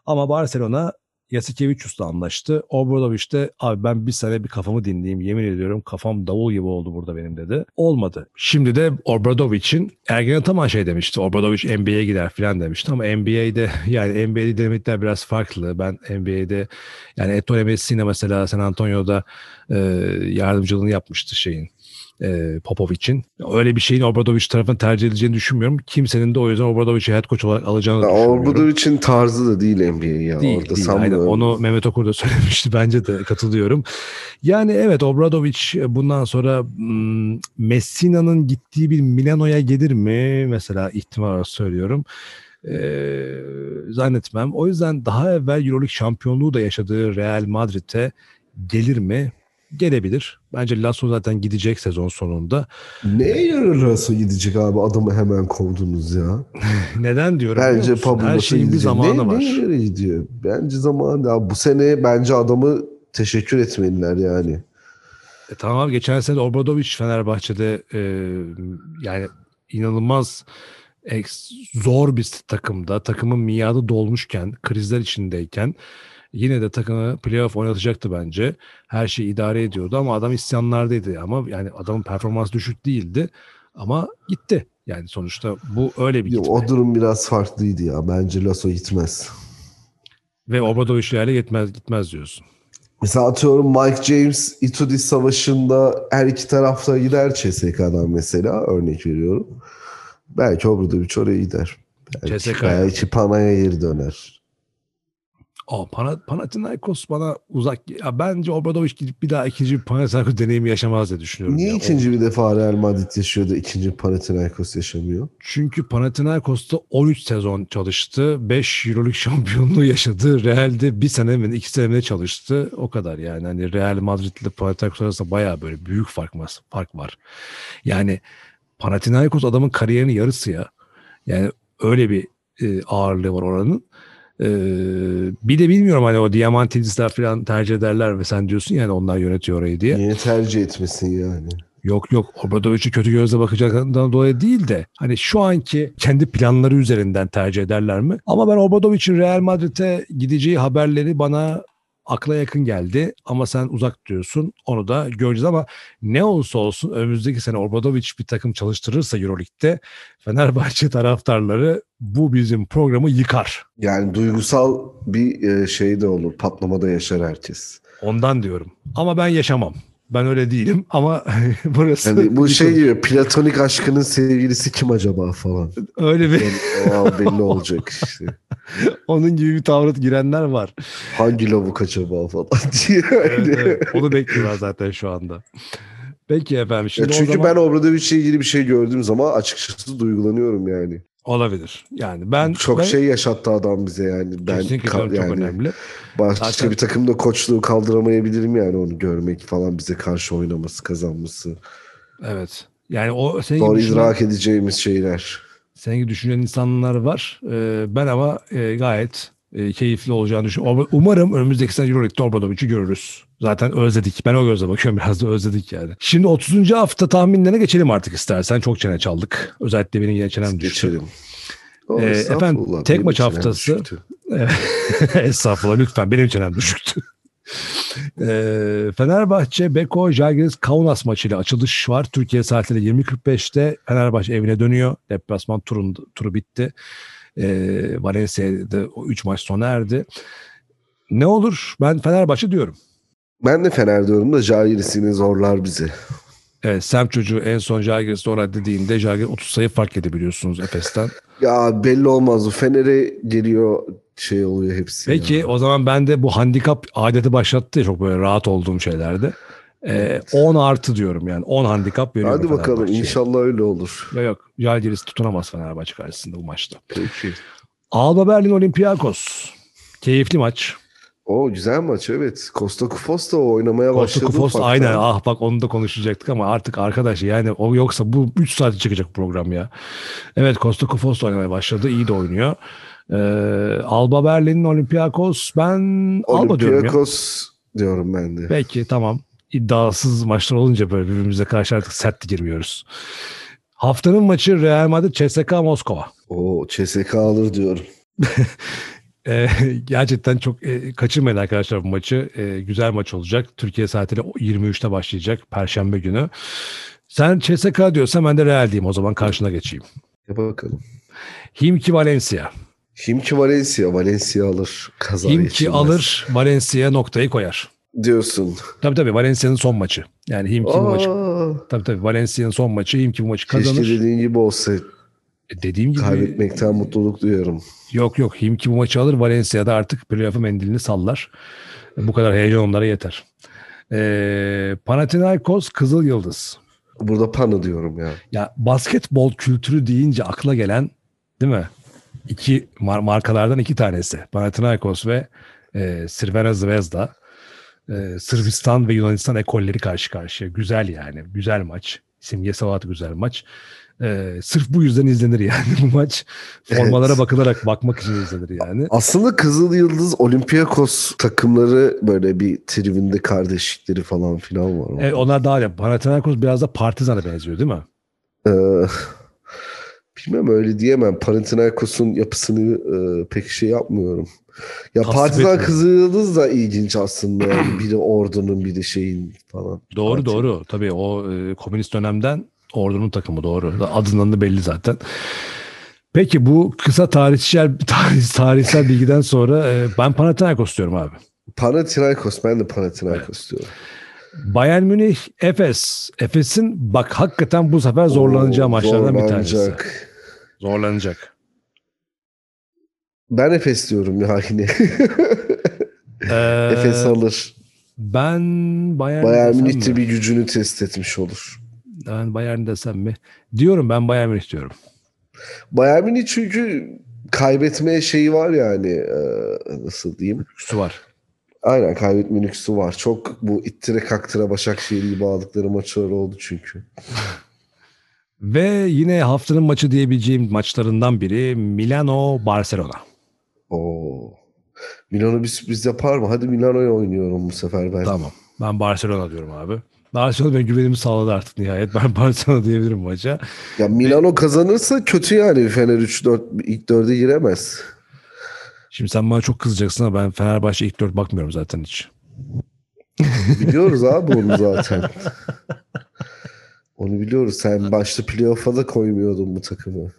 Ama Barcelona Jasikevičius'la anlaştı. Obradović de abi ben bir sene bir kafamı dinleyeyim yemin ediyorum kafam davul gibi oldu burada benim dedi. Olmadı. Şimdi de Obradović'in Ergen Ataman şey demişti. Obradović N B A'ye gider falan demişti ama N B A'de yani N B A'de dinamikler biraz farklı. Ben N B A'de yani Ettore Messina mesela San Antonio'da e, yardımcılığını yapmıştı şeyin. E, Popovic'in. Öyle bir şeyin Obradović tarafından tercih edileceğini düşünmüyorum. Kimsenin de o yüzden Obradović'i head coach olarak alacağını ya, düşünmüyorum. Obradović'in tarzı da değil N B A'yi ya. Değil, orada değil. Aynen. Onu Mehmet Okur da söylemişti. Bence de katılıyorum. Yani evet Obradović bundan sonra hmm, Messina'nın gittiği bir Milano'ya gelir mi? Mesela ihtimal olarak söylüyorum. Ee, zannetmem. O yüzden daha evvel Euroleague şampiyonluğu da yaşadığı Real Madrid'e gelir mi? Gelebilir. Bence Lasso zaten gidecek sezon sonunda. Neye yarar Lasso gidecek abi? Adamı hemen kovdunuz ya. Neden diyorum? Bence her şeyin bir zamanı ne, var. Neye yarar gidiyor? Bence zamanı. Ya bu sene bence adamı teşekkür etmeliler yani. E, tamam abi. Geçen sene Obradović Fenerbahçe'de e, yani inanılmaz e, zor bir takımda. Takımın miadı dolmuşken, krizler içindeyken yine de takımı playoff oynatacaktı bence. Her şeyi idare ediyordu ama adam isyanlardaydı. Ama yani adamın performansı düşük değildi. Ama gitti. Yani sonuçta bu öyle bir gitme. O durum biraz farklıydı ya. Bence Lasso gitmez. Ve Obradović'lerle gitmez, gitmez diyorsun. Mesela atıyorum Mike James, Itudis Savaşı'nda her iki tarafta gider C S K'dan mesela. Örnek veriyorum. Belki Obradović oraya gider. Belki, belki Panay'a geri döner. O Panathinaikos bana uzak. Ya bence Obradović gidip bir daha ikinci bir Panathinaikos deneyimi yaşamaz diye düşünüyorum. Niye ya. ikinci o... bir defa Real Madrid yaşıyor da ikinci Panathinaikos yaşamıyor? Çünkü Panathinaikos'ta on üç sezon çalıştı. beş Euroleague şampiyonluğu yaşadı. Real'de bir sene mi iki sene mi çalıştı. O kadar yani. Hani Real Madrid ile Panathinaikos arasında bayağı böyle büyük fark var. Fark var. Yani Panathinaikos adamın kariyerinin yarısı ya. Yani öyle bir e, ağırlığı var oranın. Ee, bir de bilmiyorum hani o Diamantidisler falan tercih ederler ve sen diyorsun yani onlar yönetiyor orayı diye. Niye tercih etmesin yani? Yok yok Obradoviç'i kötü gözle bakacaklarından dolayı değil de hani şu anki kendi planları üzerinden tercih ederler mi? Ama ben Obradoviç'in Real Madrid'e gideceği haberleri bana akla yakın geldi ama sen uzak diyorsun, onu da göreceğiz ama ne olursa olsun önümüzdeki sene Obradović bir takım çalıştırırsa Euroleague'de Fenerbahçe taraftarları bu bizim programı yıkar. Yani duygusal bir şey de olur, patlamada yaşar herkes. Ondan diyorum ama ben yaşamam. Ben öyle değilim ama burası... Yani bu şey gibi platonik aşkının sevgilisi kim acaba falan. Öyle bir... Aa, belli olacak işte. Onun gibi bir tavrı girenler var. Hangi lavuk acaba falan diye. Evet, evet. Onu bekliyorlar zaten şu anda. Peki efendim. Şimdi çünkü o zaman... ben Obradoviç'le ilgili bir şey gördüğüm zaman açıkçası duygulanıyorum yani. Olabilir. Yani ben çok ben, şey yaşattı adam bize yani. Ben kesinlikle ka- çok yani, önemli. Başka zaten, bir takımda koçluğu kaldıramayabilirim yani onu görmek falan, bize karşı oynaması, kazanması. Evet. Yani o doğru idrak edeceğimiz şeyler. Senin gibi düşünen insanlar var. Ee, ben ama e, gayet e, keyifli olacağını düşünüyorum. Umarım önümüzdeki sene Euroleague'de Obradoviç'i görürüz. Zaten özledik. Ben o gözle bakıyorum, biraz da özledik yani. Şimdi otuzuncu hafta tahminlerine geçelim artık istersen. Çok çene çaldık. Özellikle benim yine çenem düştü. Ee, efendim tek maç haftası. Estağfurullah lütfen, benim çenem düşüktü. Ee, Fenerbahçe Beko Jalgiris Kaunas maçıyla açılış var. Türkiye saatleri yirmi kırk beşte Fenerbahçe evine dönüyor. Deplasman turun, turu bitti. Ee, Valencia'da o üç maç sona erdi. Ne olur? Ben Fenerbahçe diyorum. Ben de Fener diyorum da Jalgiris yine zorlar bizi. Evet, Semp Çocuğu en son Jalgiris sonra dediğinde Jalgiris otuz sayı fark edebiliyorsunuz Efes'ten. Ya belli olmaz, o Fener'e geliyor şey oluyor hepsi. Peki ya. O zaman ben de bu handikap adeti başlattı ya, çok böyle rahat olduğum şeylerde. Evet. Ee, on artı diyorum yani, on handikap veriyorum. Hadi bakalım inşallah öyle olur. Ya yok, Jalgiris tutunamaz Fenerbahçe karşısında bu maçta. Peki. Alba Berlin Olympiakos. Keyifli maç. O güzel maç evet. Costa Kufos da oynamaya Costa başladı. Costa Kufos aynen. Ah bak onu da konuşacaktık ama artık arkadaş yani o yoksa bu üç saati çıkacak program ya. Evet Costa Kufos da oynamaya başladı. İyi de oynuyor. Ee, Alba Berlin'in Olympiakos, ben Alba diyorum ya. Olympiakos diyorum ben de. Peki tamam. İddiasız maçlar olunca böyle birbirimize karşı artık sert girmiyoruz. Haftanın maçı Real Madrid C S K A Moskova. Oo C S K A alır diyorum. E, gerçekten çok e, kaçırmayın arkadaşlar bu maçı. E, güzel maç olacak. Türkiye saatiyle yirmi üçte başlayacak Perşembe günü. Sen C S K A diyorsan ben de Real diyeyim o zaman, karşına geçeyim. Ya bakalım. Himki Valencia. Himki Valencia. Valencia alır. Kaza Himki geçilmez. Alır. Valencia noktayı koyar. Diyorsun. Tabii tabii Valencia'nın son maçı. Yani Himki bu maçı. Tabii tabii Valencia'nın son maçı. Himki bu maçı kazanır. Keşke dediğin gibi olsa. Dediğim gibi kaybetmekten mutluluk duyuyorum. Yok yok Himki bu maçı alır, Valencia'da artık playoff mendilini sallar. Bu kadar heyecan onlara yeter. Ee, Panathinaikos Kızıl Yıldız. Burada Pana diyorum ya. Ya basketbol kültürü deyince akla gelen değil mi? İki mar- markalardan iki tanesi. Panathinaikos ve eee Sirvena Zvezda. Ee, Sırbistan ve Yunanistan ekolleri karşı karşıya. Güzel yani. Güzel maç. Simgesel olarak güzel maç. Ee, sırf bu yüzden izlenir yani bu maç. Formalara evet. bakılarak bakmak için izlenir yani. Aslında Kızıl Yıldız Olympiakos takımları böyle bir tribünde kardeşlikleri falan filan var. Evet, onlar daha ya. Panathinaikos biraz da Partizan'a benziyor değil mi? Ee, bilmem öyle diyemem. Panathinaikos'un yapısını e, pek şey yapmıyorum. Ya tasvip Partizan etmiyor. Kızıl Yıldız da ilginç aslında. Yani biri ordunun biri şeyin falan. Doğru Parti. Doğru. Tabii o e, komünist dönemden Ordu'nun takımı doğru. Adından da belli zaten. Peki bu kısa tarihsel tarih, tarihsel bilgiden sonra ben Panathinaikos diyorum abi. Panathinaikos, ben de Panathinaikos evet. diyorum. Bayern Münih Efes. Efes'in bak hakikaten bu sefer zorlanacağı Oo, maçlardan zorlanacak. bir tanesi. Zorlanacak. Ben Efes diyorum ya yine. Ee, Efes alır. Ben Bayern, Bayern Münih'te bir gücünü test etmiş olur. Ben Bayern desem mi? Diyorum ben Bayern Münih diyorum. Bayern Münih çünkü kaybetmeye şeyi var yani, nasıl diyeyim? Lüksü var. Aynen, kaybetme lüksü var. Çok bu ittire kaktıra Başakşehir gibi aldıkları maçlar oldu çünkü. Ve yine haftanın maçı diyebileceğim maçlarından biri Milano-Barcelona. Oo. Milano bir sürpriz yapar mı? Hadi Milano'ya oynuyorum bu sefer ben. Tamam. Ben Barcelona diyorum abi. Barcelona benim güvenimi sağladı artık nihayet. Ben Barcelona diyebilirim maça. Ya Milano kazanırsa kötü yani. Fener üç dört ilk dörde giremez. Şimdi sen bana çok kızacaksın ama ben Fenerbahçe ilk dört bakmıyorum zaten hiç. Biliyoruz abi onu zaten. Onu biliyoruz. Sen başta playoff'a da koymuyordun bu takımı.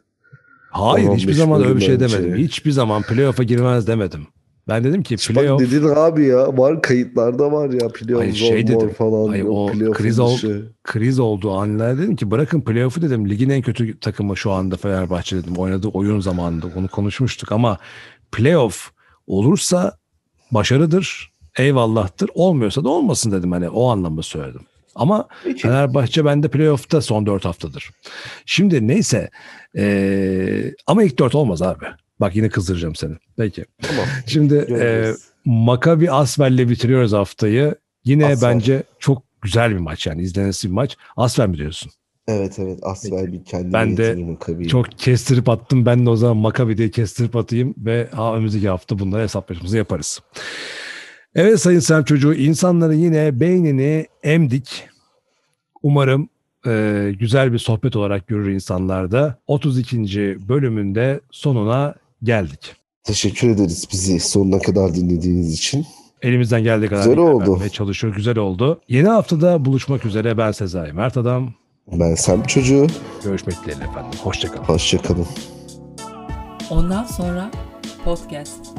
Hayır, hiçbir zaman öyle bir şey demedim. Şey. Hiçbir zaman playoff'a girmez demedim. Ben dedim ki playoff... Bak dedin abi ya. Var, kayıtlarda var ya. Playoff şey zor falan. Hayır, o kriz, ol, kriz olduğu anlarda dedim ki bırakın playoff'u dedim. Ligin en kötü takımı şu anda Fenerbahçe dedim. Oynadığı oyun zamanında onu konuşmuştuk ama playoff olursa başarıdır. Eyvallah'tır. Olmuyorsa da olmasın dedim. Hani o anlamda söyledim. Ama peki. Fenerbahçe bende playoff'ta son dört haftadır. Şimdi neyse. Ee, ama ilk dört olmaz abi. Bak yine kızdıracağım seni. Peki. Tamam. Şimdi e, Maccabi ASVEL'le bitiriyoruz haftayı. Yine ASVEL. Bence çok güzel bir maç yani. İzlenesi bir maç. ASVEL mi diyorsun? Evet evet. ASVEL bir kendini ben de Maccabi'yi. Çok kestirip attım. Ben de o zaman Maccabi diye kestirip atayım ve ha, önümüzdeki hafta bunları hesaplaşmamızı yaparız. Evet sayın Semp Çocuğu, insanların yine beynini emdik. Umarım e, güzel bir sohbet olarak görür insanlar da. otuz ikinci bölümünde sonuna geldik. Teşekkür ederiz bizi sonuna kadar dinlediğiniz için. Elimizden geldiği kadar. Güzel oldu. Çalışıyor, güzel oldu. Yeni haftada buluşmak üzere. Ben Sezai Mert Adam. Ben Semp Çocuğu. Görüşmek dileğiyle efendim. Hoşçakalın. Hoşçakalın. Ondan sonra podcast.